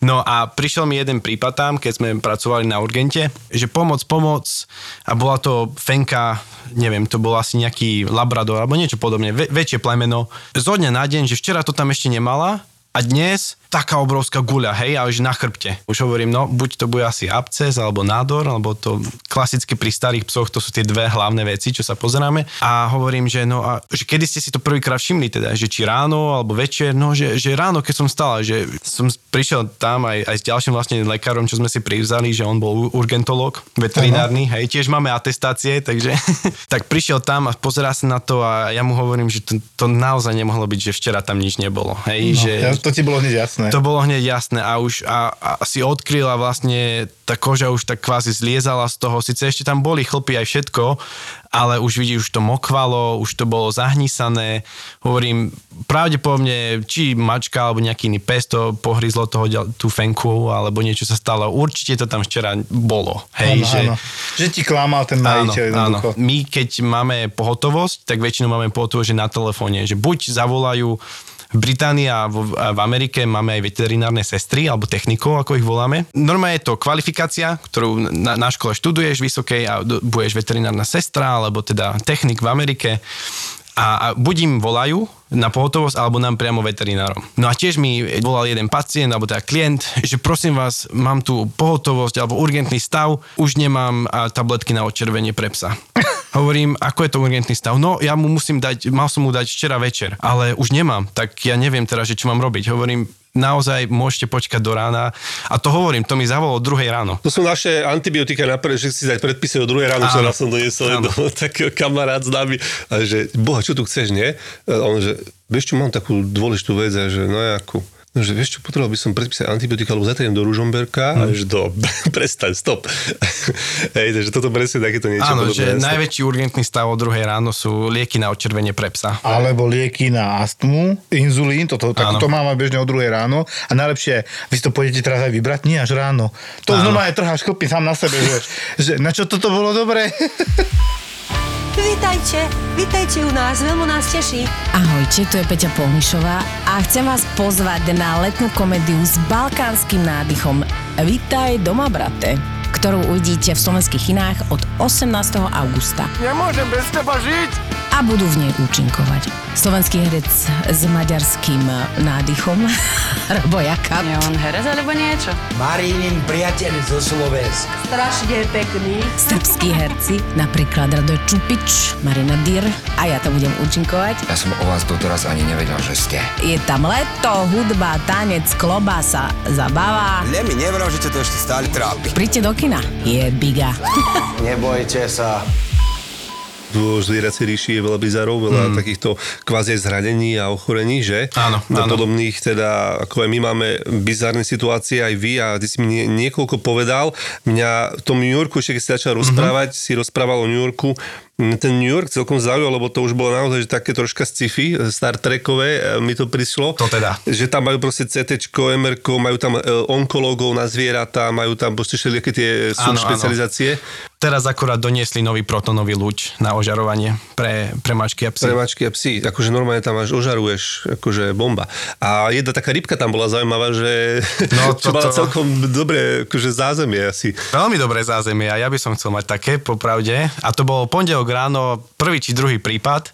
No a prišiel mi jeden prípad tam, keď sme pracovali na urgente, že pomoc a bola to fenka, neviem, to bol asi nejaký labrador alebo niečo podobne, väčšie plemeno. Zo dňa na deň, že včera to tam ešte nemala a dnes taká obrovská guľa, hej, ale že na chrbte. Už hovorím, no, buď to bude asi absces alebo nádor, alebo to klasicky pri starých psoch, to sú tie dve hlavné veci, čo sa pozeráme. A hovorím, že no a že kedy ste si to prvýkrát všimli teda, že či ráno alebo večer, no že ráno, keď som vstal, že som prišiel tam aj s ďalším vlastne lekárom, čo sme si privzali, že on bol urgentológ, veterinárny, hej, tiež máme atestácie, takže tak prišiel tam a pozerá sa na to a ja mu hovorím, že to naozaj nemohlo byť, že včera tam nič nebolo, hej, no, že to ti bolo hneď jasné. To bolo hneď jasné a už a si odkryla vlastne tá koža už tak kvázi zliezala z toho, síce ešte tam boli chlpy aj všetko, ale už vidíš, už to mokvalo, už to bolo zahnísané. Hovorím, pravdepodobne, či mačka alebo nejaký iný pes to pohryzlo tú fenku, alebo niečo sa stalo. Určite to tam včera bolo. Hej, áno. Že ti klamal ten majiteľ jednoducho. Áno. My, keď máme pohotovosť, tak väčšinou máme pohotovosť, že na telefóne, že buď zavolajú. V Británii a v Amerike máme aj veterinárne sestry, alebo technikov, ako ich voláme. Normálne je to kvalifikácia, ktorú na škole študuješ vysokej a budeš veterinárna sestra, alebo teda technik v Amerike. A buď im volajú na pohotovosť, alebo nám priamo veterinárom. No a tiež mi volal jeden pacient, alebo teda klient, že prosím vás, mám tu pohotovosť, alebo urgentný stav, už nemám tabletky na odčervenie pre psa. Hovorím, ako je to urgentný stav? No, ja mu musím dať, mal som mu dať včera večer, ale už nemám, tak ja neviem teraz, že čo mám robiť. Hovorím, naozaj môžete počkať do rána. A to hovorím, to mi zavolalo 2:00 ráno. To sú naše antibiotika naprvé, že si dať predpisy o 2:00 ráno, čo som doniesol do takého kamarát s nami. A že, boha, čo tu chceš, nie? A on, že, vieš čo, mám takú dôležitú vec, a že, no jakú? No, že vieš čo, potreboval by som predpísať antibiotika, alebo zatriem do Ružomberka a že do... Prestaň, stop. Hej, takže toto presne takéto niečo. Áno, že najväčší urgentný stav o 2:00 ráno sú lieky na odčervenie pre psa. Alebo lieky na astmu, inzulín, to máme bežne o 2:00 ráno a najlepšie, vy si to pôjdete teraz aj vybrať, nie až ráno. To už normálne trháš chlpy sám na sebe, že na čo toto bolo dobré? Vítajte u nás, veľmi nás teší. Ahojte, tu je Peťa Polnišová a chcem vás pozvať na letnú komédiu s balkánskym nádychom Vítaj doma, brate, ktorú uvidíte v slovenských kinách od 18. augusta. Nemôžem bez teba žiť! A budú v nej účinkovať slovenský herec s maďarským nádychom Robo Jakab. Je on herec alebo niečo? Marínin priateľ zo Slovenska. Strašne pekný. Srbskí herci, napríklad Radoj Čupič, Marina Dyr a ja tam budem účinkovať. Ja som o vás doteraz ani nevedel, že ste. Je tam leto, hudba, tanec, klobasa, zabava. Lemi, nevrám, že ťa to ešte stále trápi. Príďte do kina, je biga. Nebojte sa. Vo zvieracej ríši je veľa bizarov, veľa takýchto kvázi zranení a ochorení, že? Áno. Podobných teda, ako aj my máme bizarné situácie, aj vy, a ty si mi niekoľko povedal. Mňa v tom New Yorku, ešte keď si začal rozprávať, si rozprával o New Yorku. Ten New York celkom zaujal, lebo to už bolo naozaj že také troška sci-fi, Star Trekové mi to prišlo. To teda. Že tam majú proste CTčko, MRko, majú tam onkológov na zvieratá, majú tam proste všelijaké tie subšpecializácie. Teraz akorát doniesli nový protonový lúč na ožarovanie pre mačky a psi. Pre mačky a psi. Akože normálne tam až ožaruješ, akože bomba. A jedna taká rybka tam bola zaujímavá, že to mala celkom dobré akože zázemie asi. Veľmi dobré zázemie a ja by som chcel mať také, popravde. A to bolo pondelok ráno, prvý či druhý prípad.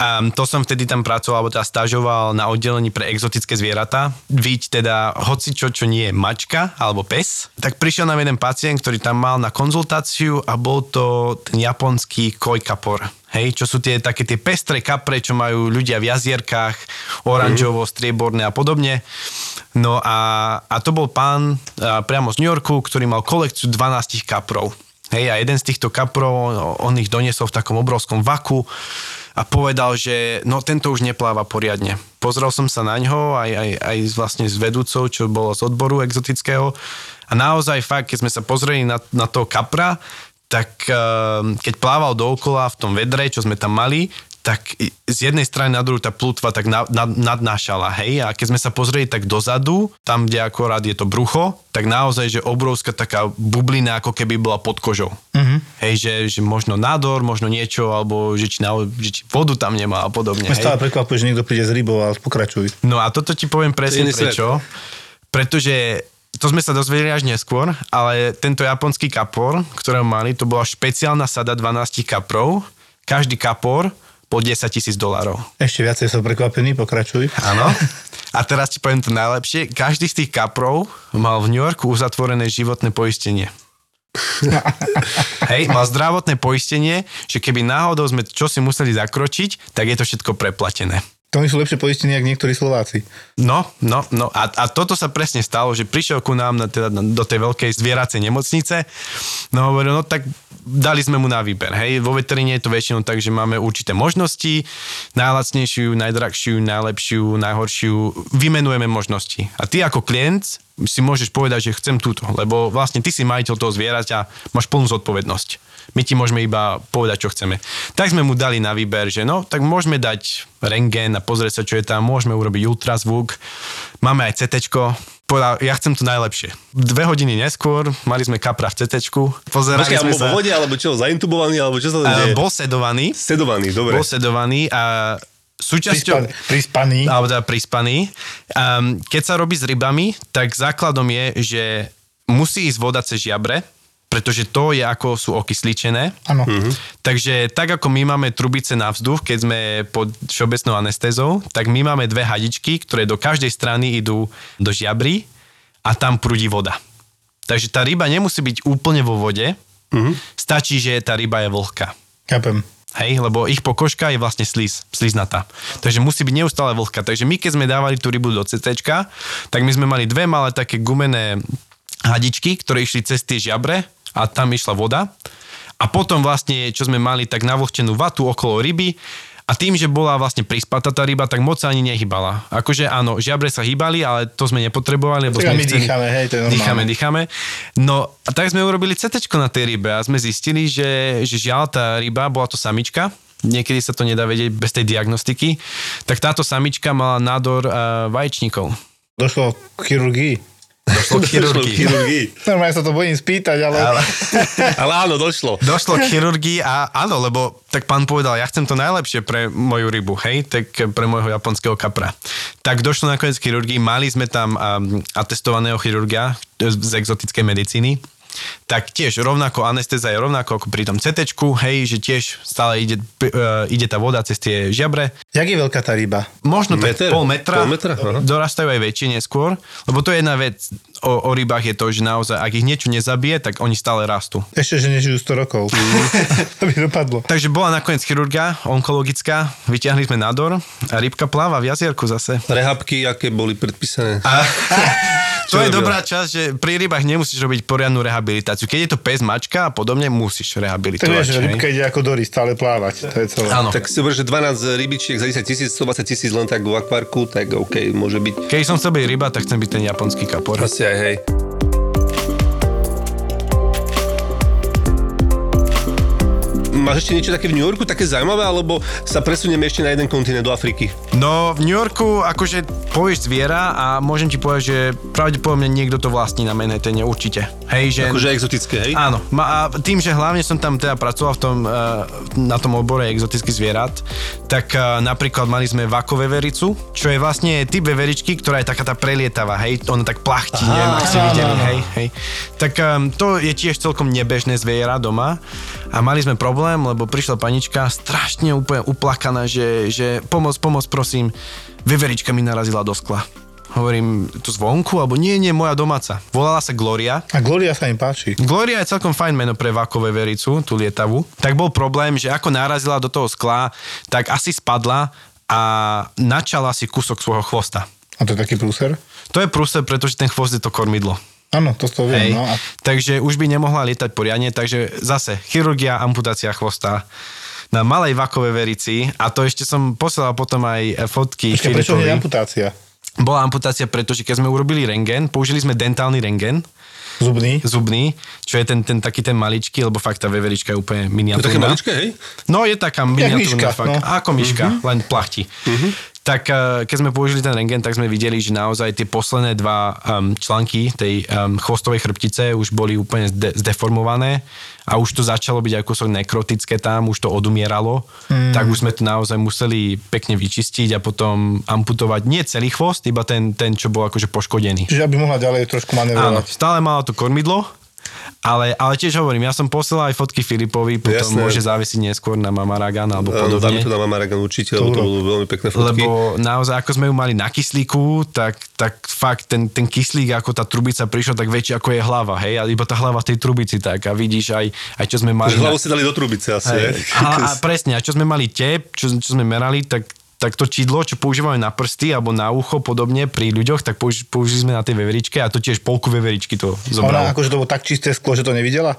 A To som vtedy tam pracoval, alebo teda stážoval na oddelení pre exotické zvieratá. Víť teda hocičo, čo nie je mačka alebo pes. Tak prišiel nám jeden pacient, ktorý tam mal na konzultáciu a bol to ten japonský koi-kapor. Hej, čo sú tie také tie pestré kapre, čo majú ľudia v jazierkách, oranžovo, strieborné a podobne. No a to bol pán priamo z New Yorku, ktorý mal kolekciu 12 kaprov. Hej, a jeden z týchto kaprov, on ich doniesol v takom obrovskom vaku a povedal, že no tento už nepláva poriadne. Pozrel som sa na ňo aj vlastne s vedúcou, čo bolo z odboru exotického a naozaj fakt, keď sme sa pozreli na toho kapra, tak keď plával dookola v tom vedre, čo sme tam mali, tak z jednej strany na druhú tá plútva tak nadnášala, hej? A keď sme sa pozreli tak dozadu, tam, kde akorát je to brucho, tak naozaj, že obrovská taká bublina, ako keby bola pod kožou. Mm-hmm. Hej, že možno nádor, možno niečo, alebo že či vodu tam nemá a podobne. My stále prekvapuje, že niekto príde z rybou, ale pokračuj. No a toto ti poviem presne prečo. Pretože to sme sa dozvedeli až neskôr, ale tento japonský kapor, ktorého mali, to bola špeciálna sada 12 kaprov. Každý kapor po $10,000. Ešte viacej som prekvapený, pokračuj. Áno. A teraz ti poviem to najlepšie. Každý z tých kaprov mal v New Yorku uzatvorené životné poistenie. Hej, mal zdravotné poistenie, že keby náhodou sme čo si museli zakročiť, tak je to všetko preplatené. To sú lepšie poistenie, ako niektorí Slováci. No. A toto sa presne stalo, že prišiel ku nám do tej veľkej zvieracej nemocnice. No hovoril, no tak dali sme mu na výber. Hej, vo veteríne je to väčšinou tak, že máme určité možnosti. Najlacnejšiu, najdrahšiu, najlepšiu, najhoršiu. Vymenujeme možnosti. A ty ako klient si môžeš povedať, že chcem túto. Lebo vlastne ty si majiteľ toho zvieraťa, máš plnú zodpovednosť. My ti môžeme iba povedať, čo chceme. Tak sme mu dali na výber, že no, tak môžeme dať rentgen a pozrieť sa, čo je tam, môžeme urobiť ultrazvuk, máme aj CTčko. Povedal, ja chcem to najlepšie. 2 hodiny neskôr, mali sme kapra v CTčku. Pozerali sme sa. Vo vode, alebo čo, zaintubovaný, alebo čo sa tam deje? Bol sedovaný. Sedovaný, dobre. Bol sedovaný a súčasťou... Prispaný. Alebo teda prispaný. Keď sa robí s rybami, tak základom je, že musí ísť voda cez žiabre, pretože to je ako sú okysličené. Áno. Mhm. Takže tak ako my máme trubice na vzduch, keď sme pod všeobecnou anestézou, tak my máme 2 hadičky, ktoré do každej strany idú do žiabry a tam prúdi voda. Takže tá ryba nemusí byť úplne vo vode, stačí, že tá ryba je vlhká. Chápem. Hej, lebo ich pokožka je vlastne sliznatá. Takže musí byť neustále vlhká. Takže my, keď sme dávali tú rybu do CCčka, tak my sme mali 2 malé také gumené hadičky, ktoré išli cez tie žiabre a tam išla voda. A potom vlastne, čo sme mali, tak navlhčenú vatu okolo ryby a tým, že bola vlastne prispatá tá ryba, tak moc sa ani nehybala. Akože áno, žiabre sa hýbali, ale to sme nepotrebovali. Lebo sme dýchame, hej, to je normálne. Dýchame. No a tak sme urobili CTčko na tej rybe a sme zistili, že žiaľ tá ryba, bola to samička, niekedy sa to nedá vedieť bez tej diagnostiky, tak táto samička mala nádor vaječníkov. Došlo k chirurgii. Došlo k chirurgii. Normálne sa to bojím spýtať, ale áno, došlo. Došlo k chirurgii a áno, lebo tak pán povedal, ja chcem to najlepšie pre moju rybu, hej, tak pre môjho japonského kapra. Tak došlo nakoniec k chirurgii, mali sme tam atestovaného chirurga z exotickej medicíny, tak tiež rovnako anestéza je rovnako ako pri tom CTčku, hej, že tiež stále ide tá voda cez tie žiabre. Jak je veľká tá ryba? Možno to je pol metra. Dorastajú aj väčšie neskôr, lebo to je jedna vec o rybách je to, že naozaj, ak ich niečo nezabije, tak oni stále rastú. Ešte, že nežijú 100 rokov. To by dopadlo. Takže bola nakoniec chirurgia onkologická, vyťahli sme nádor a rybka pláva v jazierku zase. Rehabky, aké boli predpísané? To je dobrá časť, že pri rybách nemusíš robiť poriadnu rehabilitáciu. Keď je to pes, mačka a podobne, musíš rehabilitovať. To je, že rybka ide ako Dory, stále plávať. To je celé. Áno. Tak si hovorí, že 12 rybičiek za 10,000, 120,000 len tak v akvárku, tak OK, môže byť. Keď som chcel byť ryba, tak chcem byť ten japonský kapor. Asi aj, hej. Máš ešte niečo také v New Yorku, také zaujímavé, alebo sa presunieme ešte na jeden kontinent do Afriky? No, v New Yorku, akože povieš zviera a môžem ti povedať, že pravdepodobne niekto to vlastní na Manhattane určite. Hej, že... Akože exotické, hej? Áno. A tým, že hlavne som tam teda pracoval v tom, na tom obore exotických zvierat, tak napríklad mali sme vakovevericu, čo je vlastne typ veveričky, ktorá je taká tá prelietavá, hej? Ona tak plachtí, neviem, ak si videli, hej. Tak to je tiež celkom nebežné zviera doma a mali sme problém, lebo prišla panička strašne úplne uplakaná, že pomoc, prosím, veverička mi narazila do skla. Hovorím, tu zvonku, alebo nie, moja domáca. Volala sa Gloria. A Gloria sa im páči. Gloria je celkom fajn meno pre vákové vericu, tú lietavú. Tak bol problém, že ako narazila do toho skla, tak asi spadla a načala si kúsok svojho chvosta. A to je taký prúser? To je prúser, pretože ten chvost je to kormidlo. Áno, to viem. No a... Takže už by nemohla lietať poriadne, takže zase chirurgia, amputácia chvosta. Na malej vákovej verici a to ešte som poslal potom aj fotky. Ešte prečo je amputácia? Bola amputácia, pretože keď sme urobili rentgen, použili sme dentálny rentgen. Zubný, čo je ten taký ten maličký, lebo fakt tá veverička je úplne miniatúrna. To je také maličké, hej? No, je taká miniatúrna, fakt. No. Ako myška, len plachtí. Tak keď sme použili ten rentgen, tak sme videli, že naozaj tie posledné dva články tej chvostovej chrbtice už boli úplne zdeformované a už to začalo byť ako nekrotické tam, už to odumieralo. Tak už sme to naozaj museli pekne vyčistiť a potom amputovať nie celý chvost, iba ten čo bol akože poškodený. Čiže aby mohla ďalej trošku manevrovať. Áno, stále mala to kormidlo. Ale tiež hovorím, ja som poslal aj fotky Filipovi, potom jasné. Môže závisiť neskôr na Mamaragan alebo podobne. Dáme to na Mamaragan určite, lebo to budú veľmi pekné fotky. Lebo naozaj, ako sme ju mali na kyslíku, tak fakt ten kyslík, ako tá trubica prišla, tak väčší ako je hlava, hej? A iba tá hlava v tej trubici, tak. A vidíš aj čo sme mali... Hlavu si dali do trubice asi, hej? A presne, a čo sme mali tep, čo sme merali, tak to čidlo, čo používame na prsty alebo na ucho podobne pri ľuďoch, tak použili sme na tej veveričke a to tiež polku veveričky to zobralo. Ona akože to bolo tak čisté sklo, že to nevidela?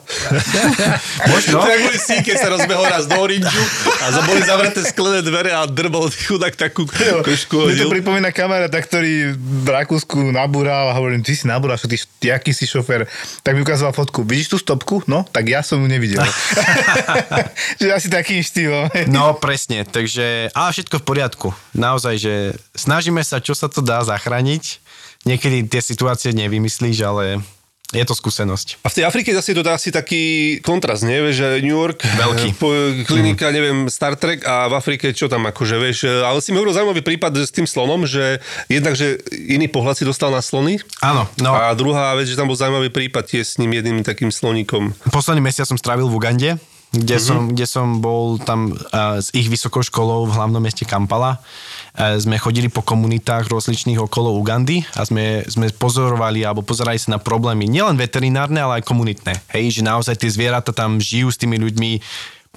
Možno. To je si, keď sa rozbehol raz do orinžu a boli zavreté sklené dvere a drbal chudák takú košku hodil. Mne to pripomína kamaráta, ktorý v Rakúsku nabúral a hovorím, ty si nabúral, čo ty, jaký si šofér. Tak mi ukazoval fotku. Vidíš tú stopku? No, tak ja som ju nevidel. Že asi takým štýlom. No, presne. Takže, ale všetko v poriadku. Naozaj, že snažíme sa, čo sa to dá zachrániť. Niekedy tie situácie nevymyslíš, ale je to skúsenosť. A v tej Afrike zase to dá asi taký kontrast, nie? Vieš, že New York, klinika, neviem, Star Trek a v Afrike čo tam akože, vieš. Ale si mi hovoril zaujímavý prípad s tým slonom, že jednak, že iný pohľad si dostal na slony. Áno. No. A druhá vec, že tam bol zaujímavý prípad je s ním jedným takým sloníkom. Posledný mesiac som strávil v Ugande. Kde som bol tam s ich vysokou školou v hlavnom meste Kampala. Sme chodili po komunitách rozličných okolo Ugandy a sme pozorovali alebo pozerali sa na problémy nielen veterinárne, ale aj komunitné. Hej, že naozaj tie zvieratá tam žijú s tými ľuďmi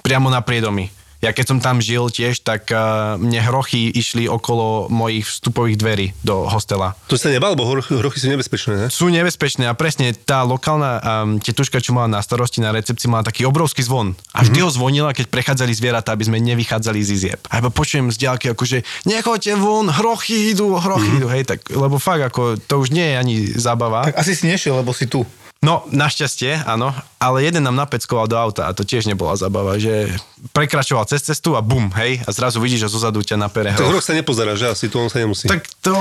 priamo na priedomi. Ja keď som tam žil tiež, tak mne hrochy išli okolo mojich vstupových dverí do hostela. To sa nebal, lebo hrochy sú nebezpečné, ne? Sú nebezpečné a presne tá lokálna tetuška, čo mala na starosti na recepcii, mala taký obrovský zvon. A vždy ho zvonila, keď prechádzali zvieratá, aby sme nevychádzali z izieb. A iba počujem z diaľky, akože nechoďte von, hrochy idú, hej, tak, lebo fakt, ako to už nie je ani zábava. Tak asi si nešiel, lebo si tu. No, našťastie, áno, ale jeden nám napeckoval do auta a to tiež nebola zabava, že prekračoval cez cestu a bum, hej, a zrazu vidíš, že zozadu ťa napere. To hroch sa nepozerá, že asi, to on sa nemusí. Tak to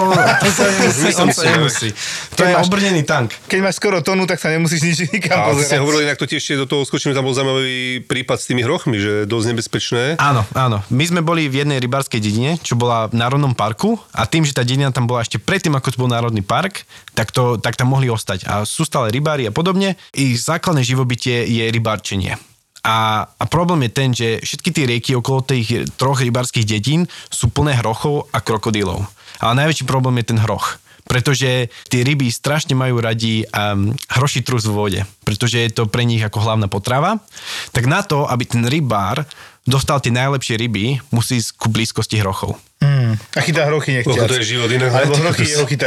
sa nemusí, on sa nemusí. To je obrnený tank. Keď máš skoro tónu, tak sa nemusíš nič nikam pozerať. A ste hovorili, inak to tiež do toho skočím, tam bol zaujímavý prípad s tými hrochmi, že dosť nebezpečné. Áno. My sme boli v jednej rybárskej dedine, čo bola v národnom parku a tým, že tá dedina tam bola ešte predtým, ako to bol národný park, tak tam mohli ostať. A sú stále rybári a podobne. Ich základné živobytie je rybárčenie. A problém je ten, že všetky tie rieky okolo tých troch rybárskych dedín sú plné hrochov a krokodílov. Ale najväčší problém je ten hroch. Pretože tie ryby strašne majú radi hroší trus v vode. Pretože je to pre nich ako hlavná potrava. Tak na to, aby ten rybár dostal tie najlepšie ryby, musí ísť ku blízkosti hrochov. A chytá hrochy nechťac. To je život iné.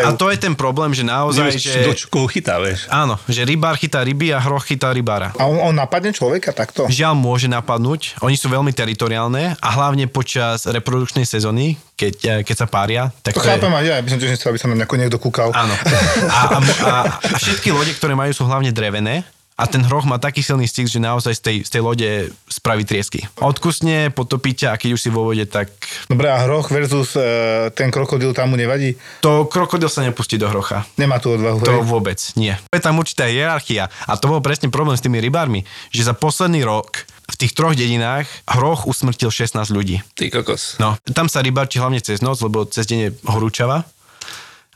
A to je ten problém, že naozaj... Koho chytá, vieš? Áno, že rybár chytá ryby a hroch chytá rybára. A on napadne človeka takto? Žiaľ, môže napadnúť. Oni sú veľmi teritoriálne a hlavne počas reprodukčnej sezóny, keď sa pária. Tak to chápem aj ja, by som tiež nechcel, aby sa nám niekto kúkal. Áno. A všetky lode, ktoré majú, sú hlavne drevené. a ten hroch má taký silný stik, že naozaj z tej lode spraví triesky. Odkusne, potopí ťa a keď už si vo vode, tak... Dobre, a hroch versus ten krokodil, tam mu nevadí? To krokodil sa nepustí do hrocha. Nemá tú odvahu. To vôbec nie. Je tam určitá hierarchia a to bol presne problém s tými rybármi, že za posledný rok v tých troch dedinách hroch usmrtil 16 ľudí. Ty kokos. No, tam sa rybárči hlavne cez noc, lebo cez deň je horúčava.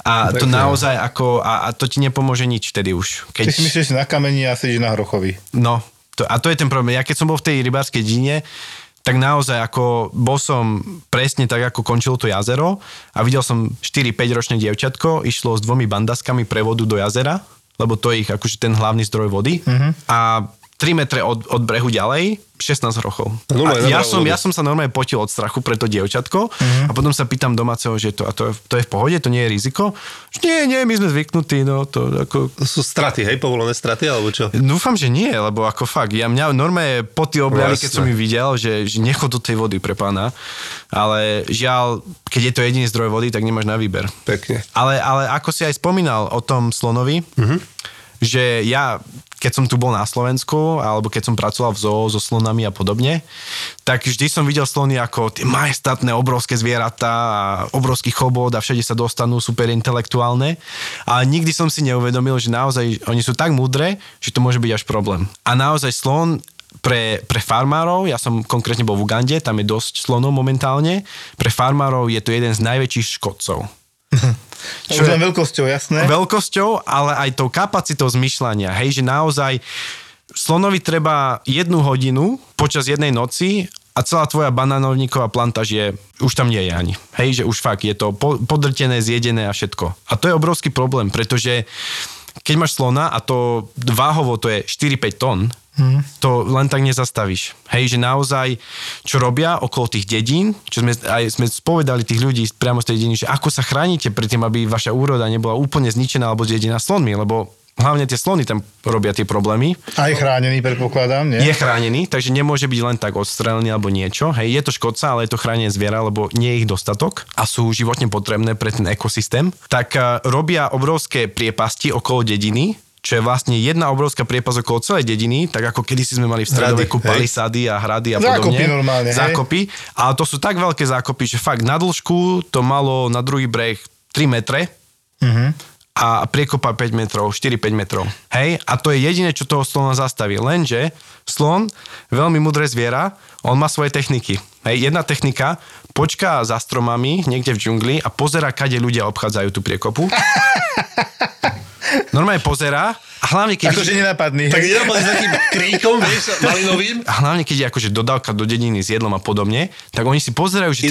A to naozaj ako... A to ti nepomôže nič vtedy už. Keď... Ty si myslíš na kameni a sedíš na hrochovi. No. A to je ten problém. Ja keď som bol v tej rybárskej dedine, tak naozaj ako bol som presne tak, ako končilo to jazero a videl som 4-5 ročné dievčatko, išlo s dvomi bandaskami pre vodu do jazera, lebo to je ich akože ten hlavný zdroj vody. Mm-hmm. A 3 metre od brehu ďalej 16 hrochov. Ja som sa normálne potil od strachu pre to dievčatko a potom sa pýtam domáceho, že to je v pohode, to nie je riziko? Nie, my sme zvyknutí, no to ako... Sú straty, hej, povolené straty, alebo čo? Dúfam, že nie, lebo ako fakt, mňa normálne poty obliali, keď som mi videl, že nechod do tej vody pre pána, ale žiaľ, keď je to jediný zdroj vody, tak nemáš na výber. Pekne. Ale ako si aj spomínal o tom slonovi, že ja... keď som tu bol na Slovensku, alebo keď som pracoval v zoo so slonami a podobne, tak vždy som videl slony ako tie majestátne obrovské zvieratá a obrovský chobot a všade sa dostanú super intelektuálne. A nikdy som si neuvedomil, že naozaj oni sú tak múdre, že to môže byť až problém. A naozaj slon pre farmárov, ja som konkrétne bol v Ugande, tam je dosť slonov momentálne, pre farmárov je to jeden z najväčších škodcov. Čo je veľkosťou, jasné? Veľkosťou, ale aj tou kapacitou zmyšľania. Hej, že naozaj slonovi treba 1 hodinu počas jednej noci a celá tvoja banánovníková plantáž je, už tam nie je ani. Hej, že už fakt je to podrtené, zjedené a všetko. A to je obrovský problém, pretože keď máš slona a to váhovo to je 4-5 tón, to len tak nezastavíš. Hej, že naozaj, čo robia okolo tých dedín, čo sme spovedali tých ľudí priamo z tej dediny, že ako sa chránite pred tým, aby vaša úroda nebola úplne zničená alebo zjedená slonmi, lebo hlavne tie slony tam robia tie problémy. Aj chránený, predpokladám, nie? Je chránený, takže nemôže byť len tak odstrelený alebo niečo. Hej, je to škodca, ale je to chránené zviera, lebo nie je ich dostatok a sú životne potrebné pre ten ekosystém. Tak robia obrovské priepasti okolo dediny, čo je vlastne jedna obrovská priepasť okolo celej dediny, tak ako kedysi sme mali v stredoveku palisady a hrady a podobne. Zákopy normálne, hej? Zákopy, ale to sú tak veľké zákopy, že fakt na dĺžku to malo na druhý breh 3 metre a priekopa 5 metrov, 4-5 metrov. Hej? A to je jediné, čo toho slona zastaví. Lenže slon, veľmi mudré zviera, on má svoje techniky. Hej? Jedna technika, počká za stromami niekde v džungli a pozerá, kade ľudia obchádzajú tú priekopu. Normálne pozerá a hlavne keď... Akože nenapadný. Tak nenapadný s takým kríkom, vieš, malinovým. A hlavne keď je akože dodávka do dediny s jedlom a podobne, tak oni si pozerajú, že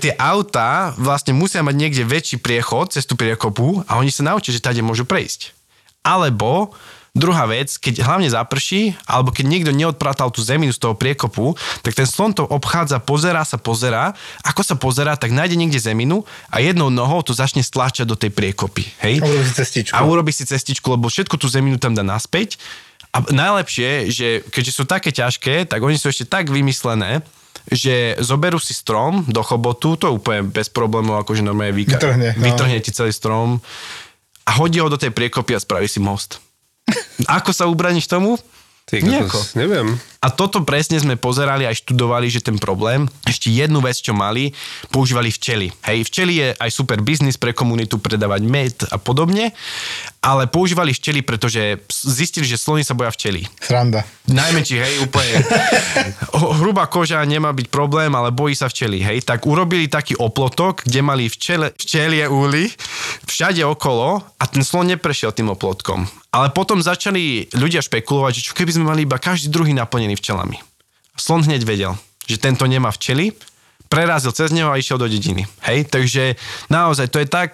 tie autá vlastne musia mať niekde väčší priechod cez tú priekopu a oni sa naučia, že tady môžu prejsť. Alebo... Druhá vec, keď hlavne zaprší, alebo keď niekto neodpratal tú zeminu z toho priekopu, tak ten slon to obchádza, pozerá. Ako sa pozerá, tak nájde niekde zeminu a jednou nohou to začne stláčať do tej priekopy. Hej? A urobí si cestičku, lebo všetku tú zeminu tam dá naspäť. A najlepšie, že keďže sú také ťažké, tak oni sú ešte tak vymyslené, že zoberú si strom do chobotu, to je úplne bez problémov, akože normálne vytrhne ti celý strom a hodí ho do tej priekopy a spraví si most. Ako sa ubraníš tomu? Nejako. Neviem. A toto presne sme pozerali a študovali, že ten problém, ešte jednu vec, čo mali, používali včely. Hej, včely je aj super biznis pre komunitu, predávať med a podobne, ale používali včely, pretože zistili, že slony sa boja včely. Sranda. Najmenší, hej, úplne. Hrubá koža nemá byť problém, ale bojí sa včely, hej. Tak urobili taký oplotok, kde mali včelie úly všade okolo a ten slon neprešiel tým oplotkom. Ale potom začali ľudia špekulovať, že čo keby sme mali iba každý druhý naplnený včelami. Slon hneď vedel, že tento nemá včely, prerazil cez neho a išiel do dediny. Hej, takže naozaj to je tak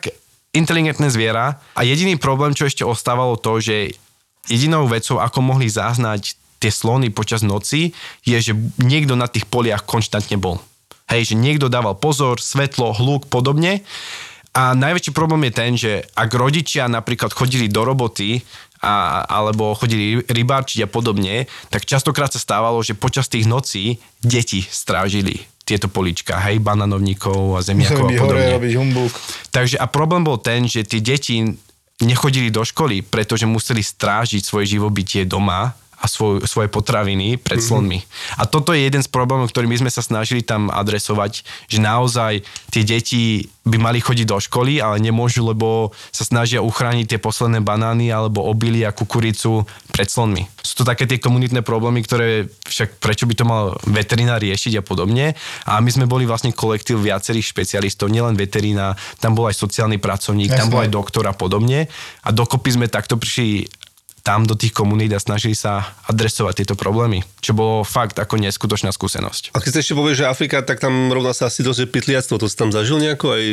inteligentné zviera a jediný problém, čo ešte ostávalo to, že jedinou vecou, ako mohli zaznať tie slony počas noci, je, že niekto na tých poliach konštantne bol. Hej, že niekto dával pozor, svetlo, hluk, podobne. A najväčší problém je ten, že ak rodičia napríklad chodili do roboty alebo chodili rybárčiť a podobne, tak častokrát sa stávalo, že počas tých nocí deti strážili tieto políčka, hej, bananovníkov a zemiakov a podobne. Takže a problém bol ten, že tie deti nechodili do školy, pretože museli strážiť svoje živobytie doma a svoje potraviny pred slonmi. A toto je jeden z problémov, ktorý my sme sa snažili tam adresovať, že naozaj tie deti by mali chodiť do školy, ale nemôžu, lebo sa snažia uchrániť tie posledné banány alebo obilie a kukuricu pred slonmi. Sú to také tie komunitné problémy, ktoré však prečo by to mal veterinár riešiť a podobne. A my sme boli vlastne kolektív viacerých špecialistov, nielen veterina, tam bol aj sociálny pracovník, tam bol aj doktor a podobne. A dokopy sme takto prišli tam do tých komunít a snažili sa adresovať tieto problémy, čo bolo fakt ako neskutočná skúsenosť. A keď ste ešte povieš, že Afrika, tak tam rovná sa asi dosť pytliactvo, to si tam zažil nejako? Aj...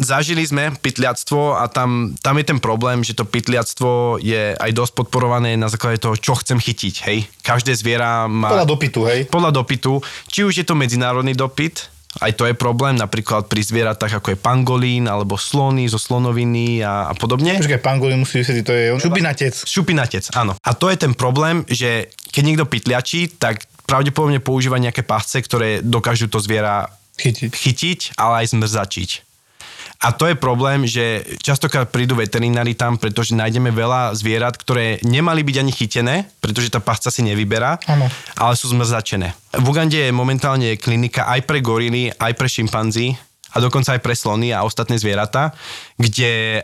Zažili sme pytliactvo a tam je ten problém, že to pytliactvo je aj dosť podporované na základe toho, čo chcem chytiť, hej. Každé zviera má... Podľa dopytu, hej. Podľa dopytu. Či už je to medzinárodný dopyt, aj to je problém, napríklad pri zvieratách ako je pangolín, alebo slony zo slonoviny a podobne. Počkaj, pangolín musí vysvetliť, to je šupinatec. Šupinatec, áno. A to je ten problém, že keď niekto pytliačí, tak pravdepodobne používa nejaké pásce, ktoré dokážu to zviera chytiť, ale aj zmrzačiť. A to je problém, že častokrát prídu veterinári tam, pretože nájdeme veľa zvierat, ktoré nemali byť ani chytené, pretože tá pasca si nevyberá, ale sú zmrzačené. V Ugande je momentálne klinika aj pre gorily, aj pre šimpanzi a dokonca aj pre slony a ostatné zvieratá, kde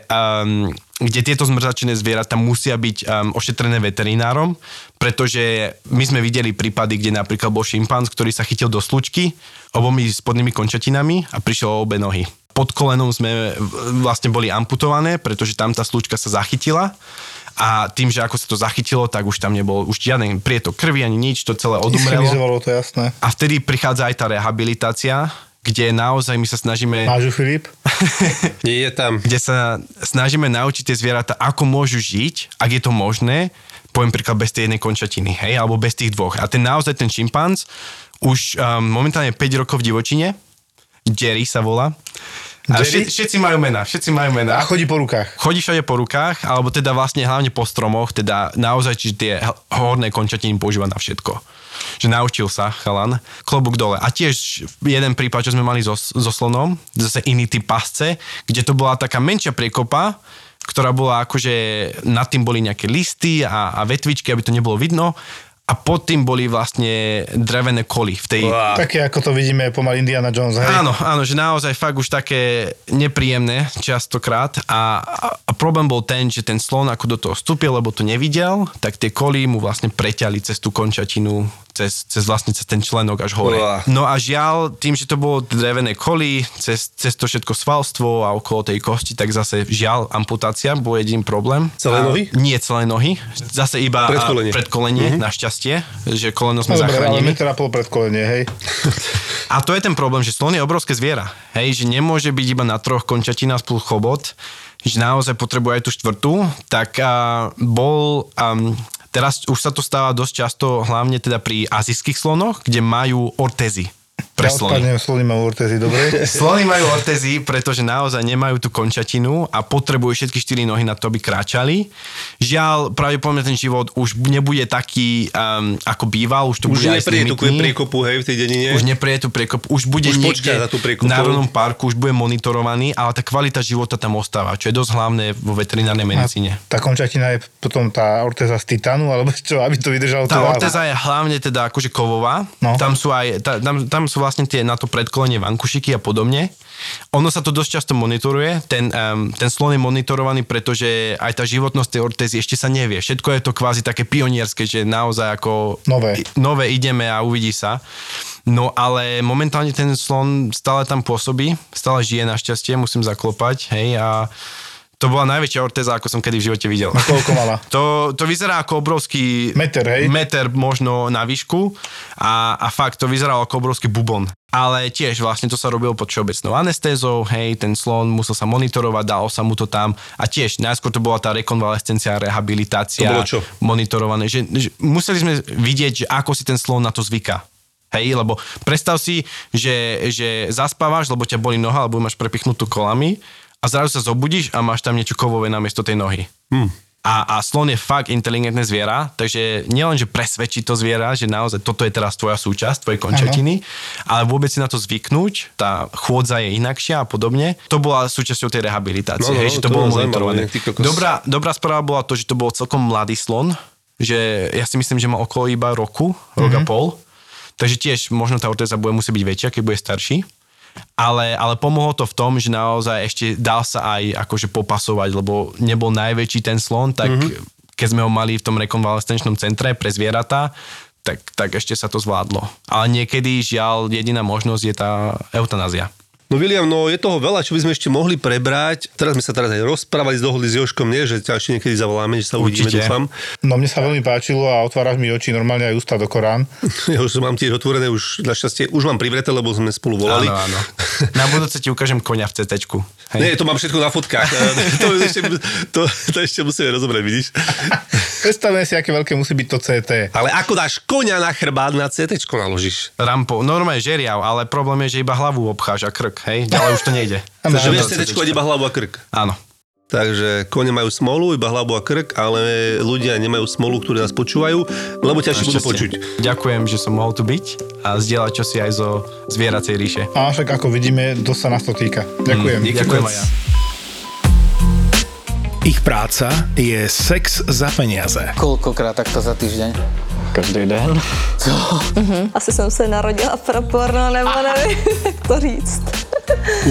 tieto zmrzačené zvieratá musia byť ošetrené veterinárom, pretože my sme videli prípady, kde napríklad bol šimpanz, ktorý sa chytil do slučky obomi spodnými končatinami a prišiel o obe nohy. Pod kolenom sme vlastne boli amputované, pretože tam tá slučka sa zachytila a tým, že ako sa to zachytilo, tak už tam nebol už žiadny prietok krvi ani nič, to celé odumrelo. Ischemizovalo to, jasné. A vtedy prichádza aj tá rehabilitácia, kde naozaj my sa snažíme... Máš ju, Filip? Nie je tam. Kde sa snažíme naučiť tie zvieratá, ako môžu žiť, ak je to možné, poviem príklad bez tej jednej končatiny, hej, alebo bez tých dvoch. A ten šimpanz už momentálne 5 rokov v divočine, Jerry sa volá. Jerry? Všetci majú mená. A chodí po rukách. Chodí všade po rukách, alebo teda vlastne hlavne po stromoch, teda naozaj, či tie horné končatiny používa na všetko. Že naučil sa, chalan. Klobúk dole. A tiež jeden prípad, čo sme mali so slonom, zase iný typ pasce, kde to bola taká menšia priekopa, ktorá bola akože, nad tým boli nejaké listy a vetvičky, aby to nebolo vidno. A pod tým boli vlastne drevené koly. Také, ako to vidíme pomaly Indiana Jones. Hej? Áno, že naozaj fakt už také nepríjemné častokrát. A problém bol ten, že ten slon ako do toho vstúpil, lebo to nevidel, tak tie koly mu vlastne preťali cez tú končatinu, cez ten členok až hore. No a žiaľ, tým, že to bolo drevené koly, cez to všetko svalstvo a okolo tej kosti, tak zase žiaľ amputácia bol jediný problém. Celé nohy? Nie celé nohy. Zase iba predkolenie našťastie. Že koleno sme zachránili. Ale metra pol predkolenie, hej. A to je ten problém, že slon je obrovské zviera. Hej, že nemôže byť iba na 3 končatinách plus chobot, že naozaj potrebuje aj tú 4. Tak teraz už sa to stáva dosť často, hlavne teda pri azijských slonoch, kde majú ortézy. Slony majú ortézy, dobre? Slony majú ortézy, pretože naozaj nemajú tú končatinu a potrebujú všetky 4 nohy na to, aby kráčali. Žiaľ, pravdepodobne ten život už nebude taký, ako býval. Už to bude aj limitný. Už neprie tú priekopu, hej, v tej dedine? Už neprie tú priekopu. Už bude niekde v národnom parku, už bude monitorovaný, ale tá kvalita života tam ostáva, čo je dosť hlavné vo veterinárnej medicíne. A tá končatina je potom tá ortéza z titánu, alebo čo, aby to vydržalo? Tá ortéza je hlavne teda akože kovová. No. Tam sú vlastne tie na to predkolenie vankušiky a podobne. Ono sa to dosť často monitoruje. Ten slon je monitorovaný, pretože aj tá životnosť tej ortézy ešte sa nevie. Všetko je to kvázi také pionierské, že naozaj ako nové ideme a uvidí sa. No ale momentálne ten slon stále tam pôsobí, stále žije našťastie, musím zaklopať, hej, a to bola najväčšia ortéza, ako som kedy v živote videl. A koľko mala? To vyzerá ako obrovský... Meter, hej? Meter možno na výšku. A fakt, to vyzeralo ako obrovský bubon. Ale tiež vlastne to sa robilo pod všeobecnou anestézou, hej, ten slon musel sa monitorovať, dalo sa mu to tam. A tiež najskôr to bola tá rekonvalescencia, rehabilitácia. To bolo čo? Monitorované. Že museli sme vidieť, že ako si ten slon na to zvyká. Hej, lebo predstav si, že zaspávaš, lebo ťa bolí noha, alebo máš prepichnutú kolami. A zrazu sa zobudíš a máš tam niečo kovové namiesto tej nohy. A slon je fakt inteligentné zviera, takže nielen, že presvedčí to zviera, že naozaj toto je teraz tvoja súčasť, tvoje končatiny, ale vôbec si na to zvyknúť, tá chôdza je inakšia a podobne. To bola súčasťou tej rehabilitácie, hej, že to bolo monitorované. Dobrá správa bola to, že to bol celkom mladý slon, že ja si myslím, že má okolo iba rok a pol, takže tiež možno tá ortéza bude musieť byť väčšia, keď bude starší. Ale pomohlo to v tom, že naozaj ešte dal sa aj akože popasovať, lebo nebol najväčší ten slon, tak keď sme ho mali v tom rekonvalescenčnom centre pre zvieratá, tak ešte sa to zvládlo. Ale niekedy, žiaľ, jediná možnosť je tá eutanázia. No Viliam, no je toho veľa, čo by sme ešte mohli prebrať. Teraz sme sa aj rozprávali, dohodli s Jožkom, nie? Že ťa ešte niekedy zavoláme, že sa uvidíme, dúfam. No mne sa veľmi páčilo a otváraš mi oči, normálne aj ústa do Korán. Ja už mám tiež otvorené, už našťastie, už mám privreté, lebo sme spolu volali. Áno. Na budúce ti ukážem koňa v CTčku. Hej. Nie, to mám všetko na fotkách. to ešte musíme rozobrať, vidíš? Predstavme si, aké veľké musí byť to CT. Ale ako dáš koňa na chrbát, na CTčko naložíš? Rampou, normálne žeriav, ale problém je, že iba hlavu obcháš a krk. Hej, ale už to nejde. Takže vieš, CTčko iba hlavu a krk. Áno. Takže kone majú smolu, iba hlavu a krk, ale ľudia nemajú smolu, ktorí nás počúvajú, lebo ťažšie budú počuť. Ďakujem, že som mohol tu byť a zdieľať čosi aj zo zvieracej ríše. A však ako vidíme, dosť sa nás to týka. Ďakujem. Ďakujem aj ja. Ich práca je sex za peniaze. Koľkokrát takto za týždeň? Každý den. Co? Asi jsem se narodila pro porno, nebo nevím, jak to říct.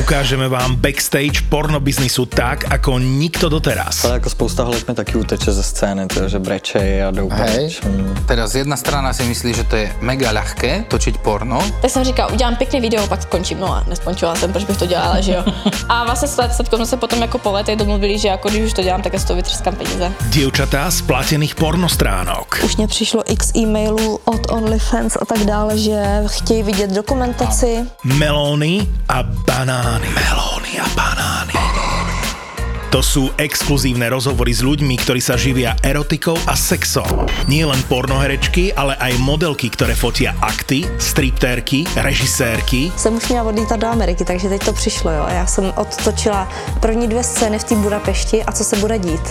Ukážeme vám backstage porno biznisu tak, ako nikto doteraz. Ale ako spousta holek mi taky uteče ze scény, že brečej a jdou preč. Teraz jedna strana si myslí, že to je mega ľahké točit porno. Tak jsem říkala, udělám pěkné video, pak skončím. No a neskončila jsem, proč bych to dělala, že jo. A vlastně jsme se potom jako po letech domluvili, že jako když už to dělám, tak z toho vytřískám peníze. Dievčatá z platených porno stránok. Už mě přišlo x e-mailů od OnlyFans a tak dále, že chtějí vidět dokumentaci. Melóny a banány. Melóny a banány. To sú exkluzívne rozhovory s ľuďmi, ktorí sa živia erotikou a sexom. Nie len pornoherečky, ale aj modelky, ktoré fotia akty, striptérky, režisérky. Jsem už měla odlítat do Ameriky, takže teď to přišlo, jo. Já jsem odtočila první 2 scény v té Budapešti a co se bude dít.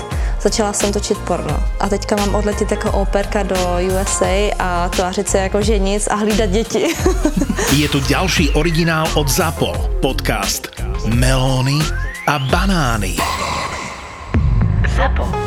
Začala jsem točit porno. A teďka mám odletit jako operka do USA a tvářit se jako že nic a hlídat děti. Je tu ďalší originál od ZAPO. Podcast Melóny a banány. ZAPO.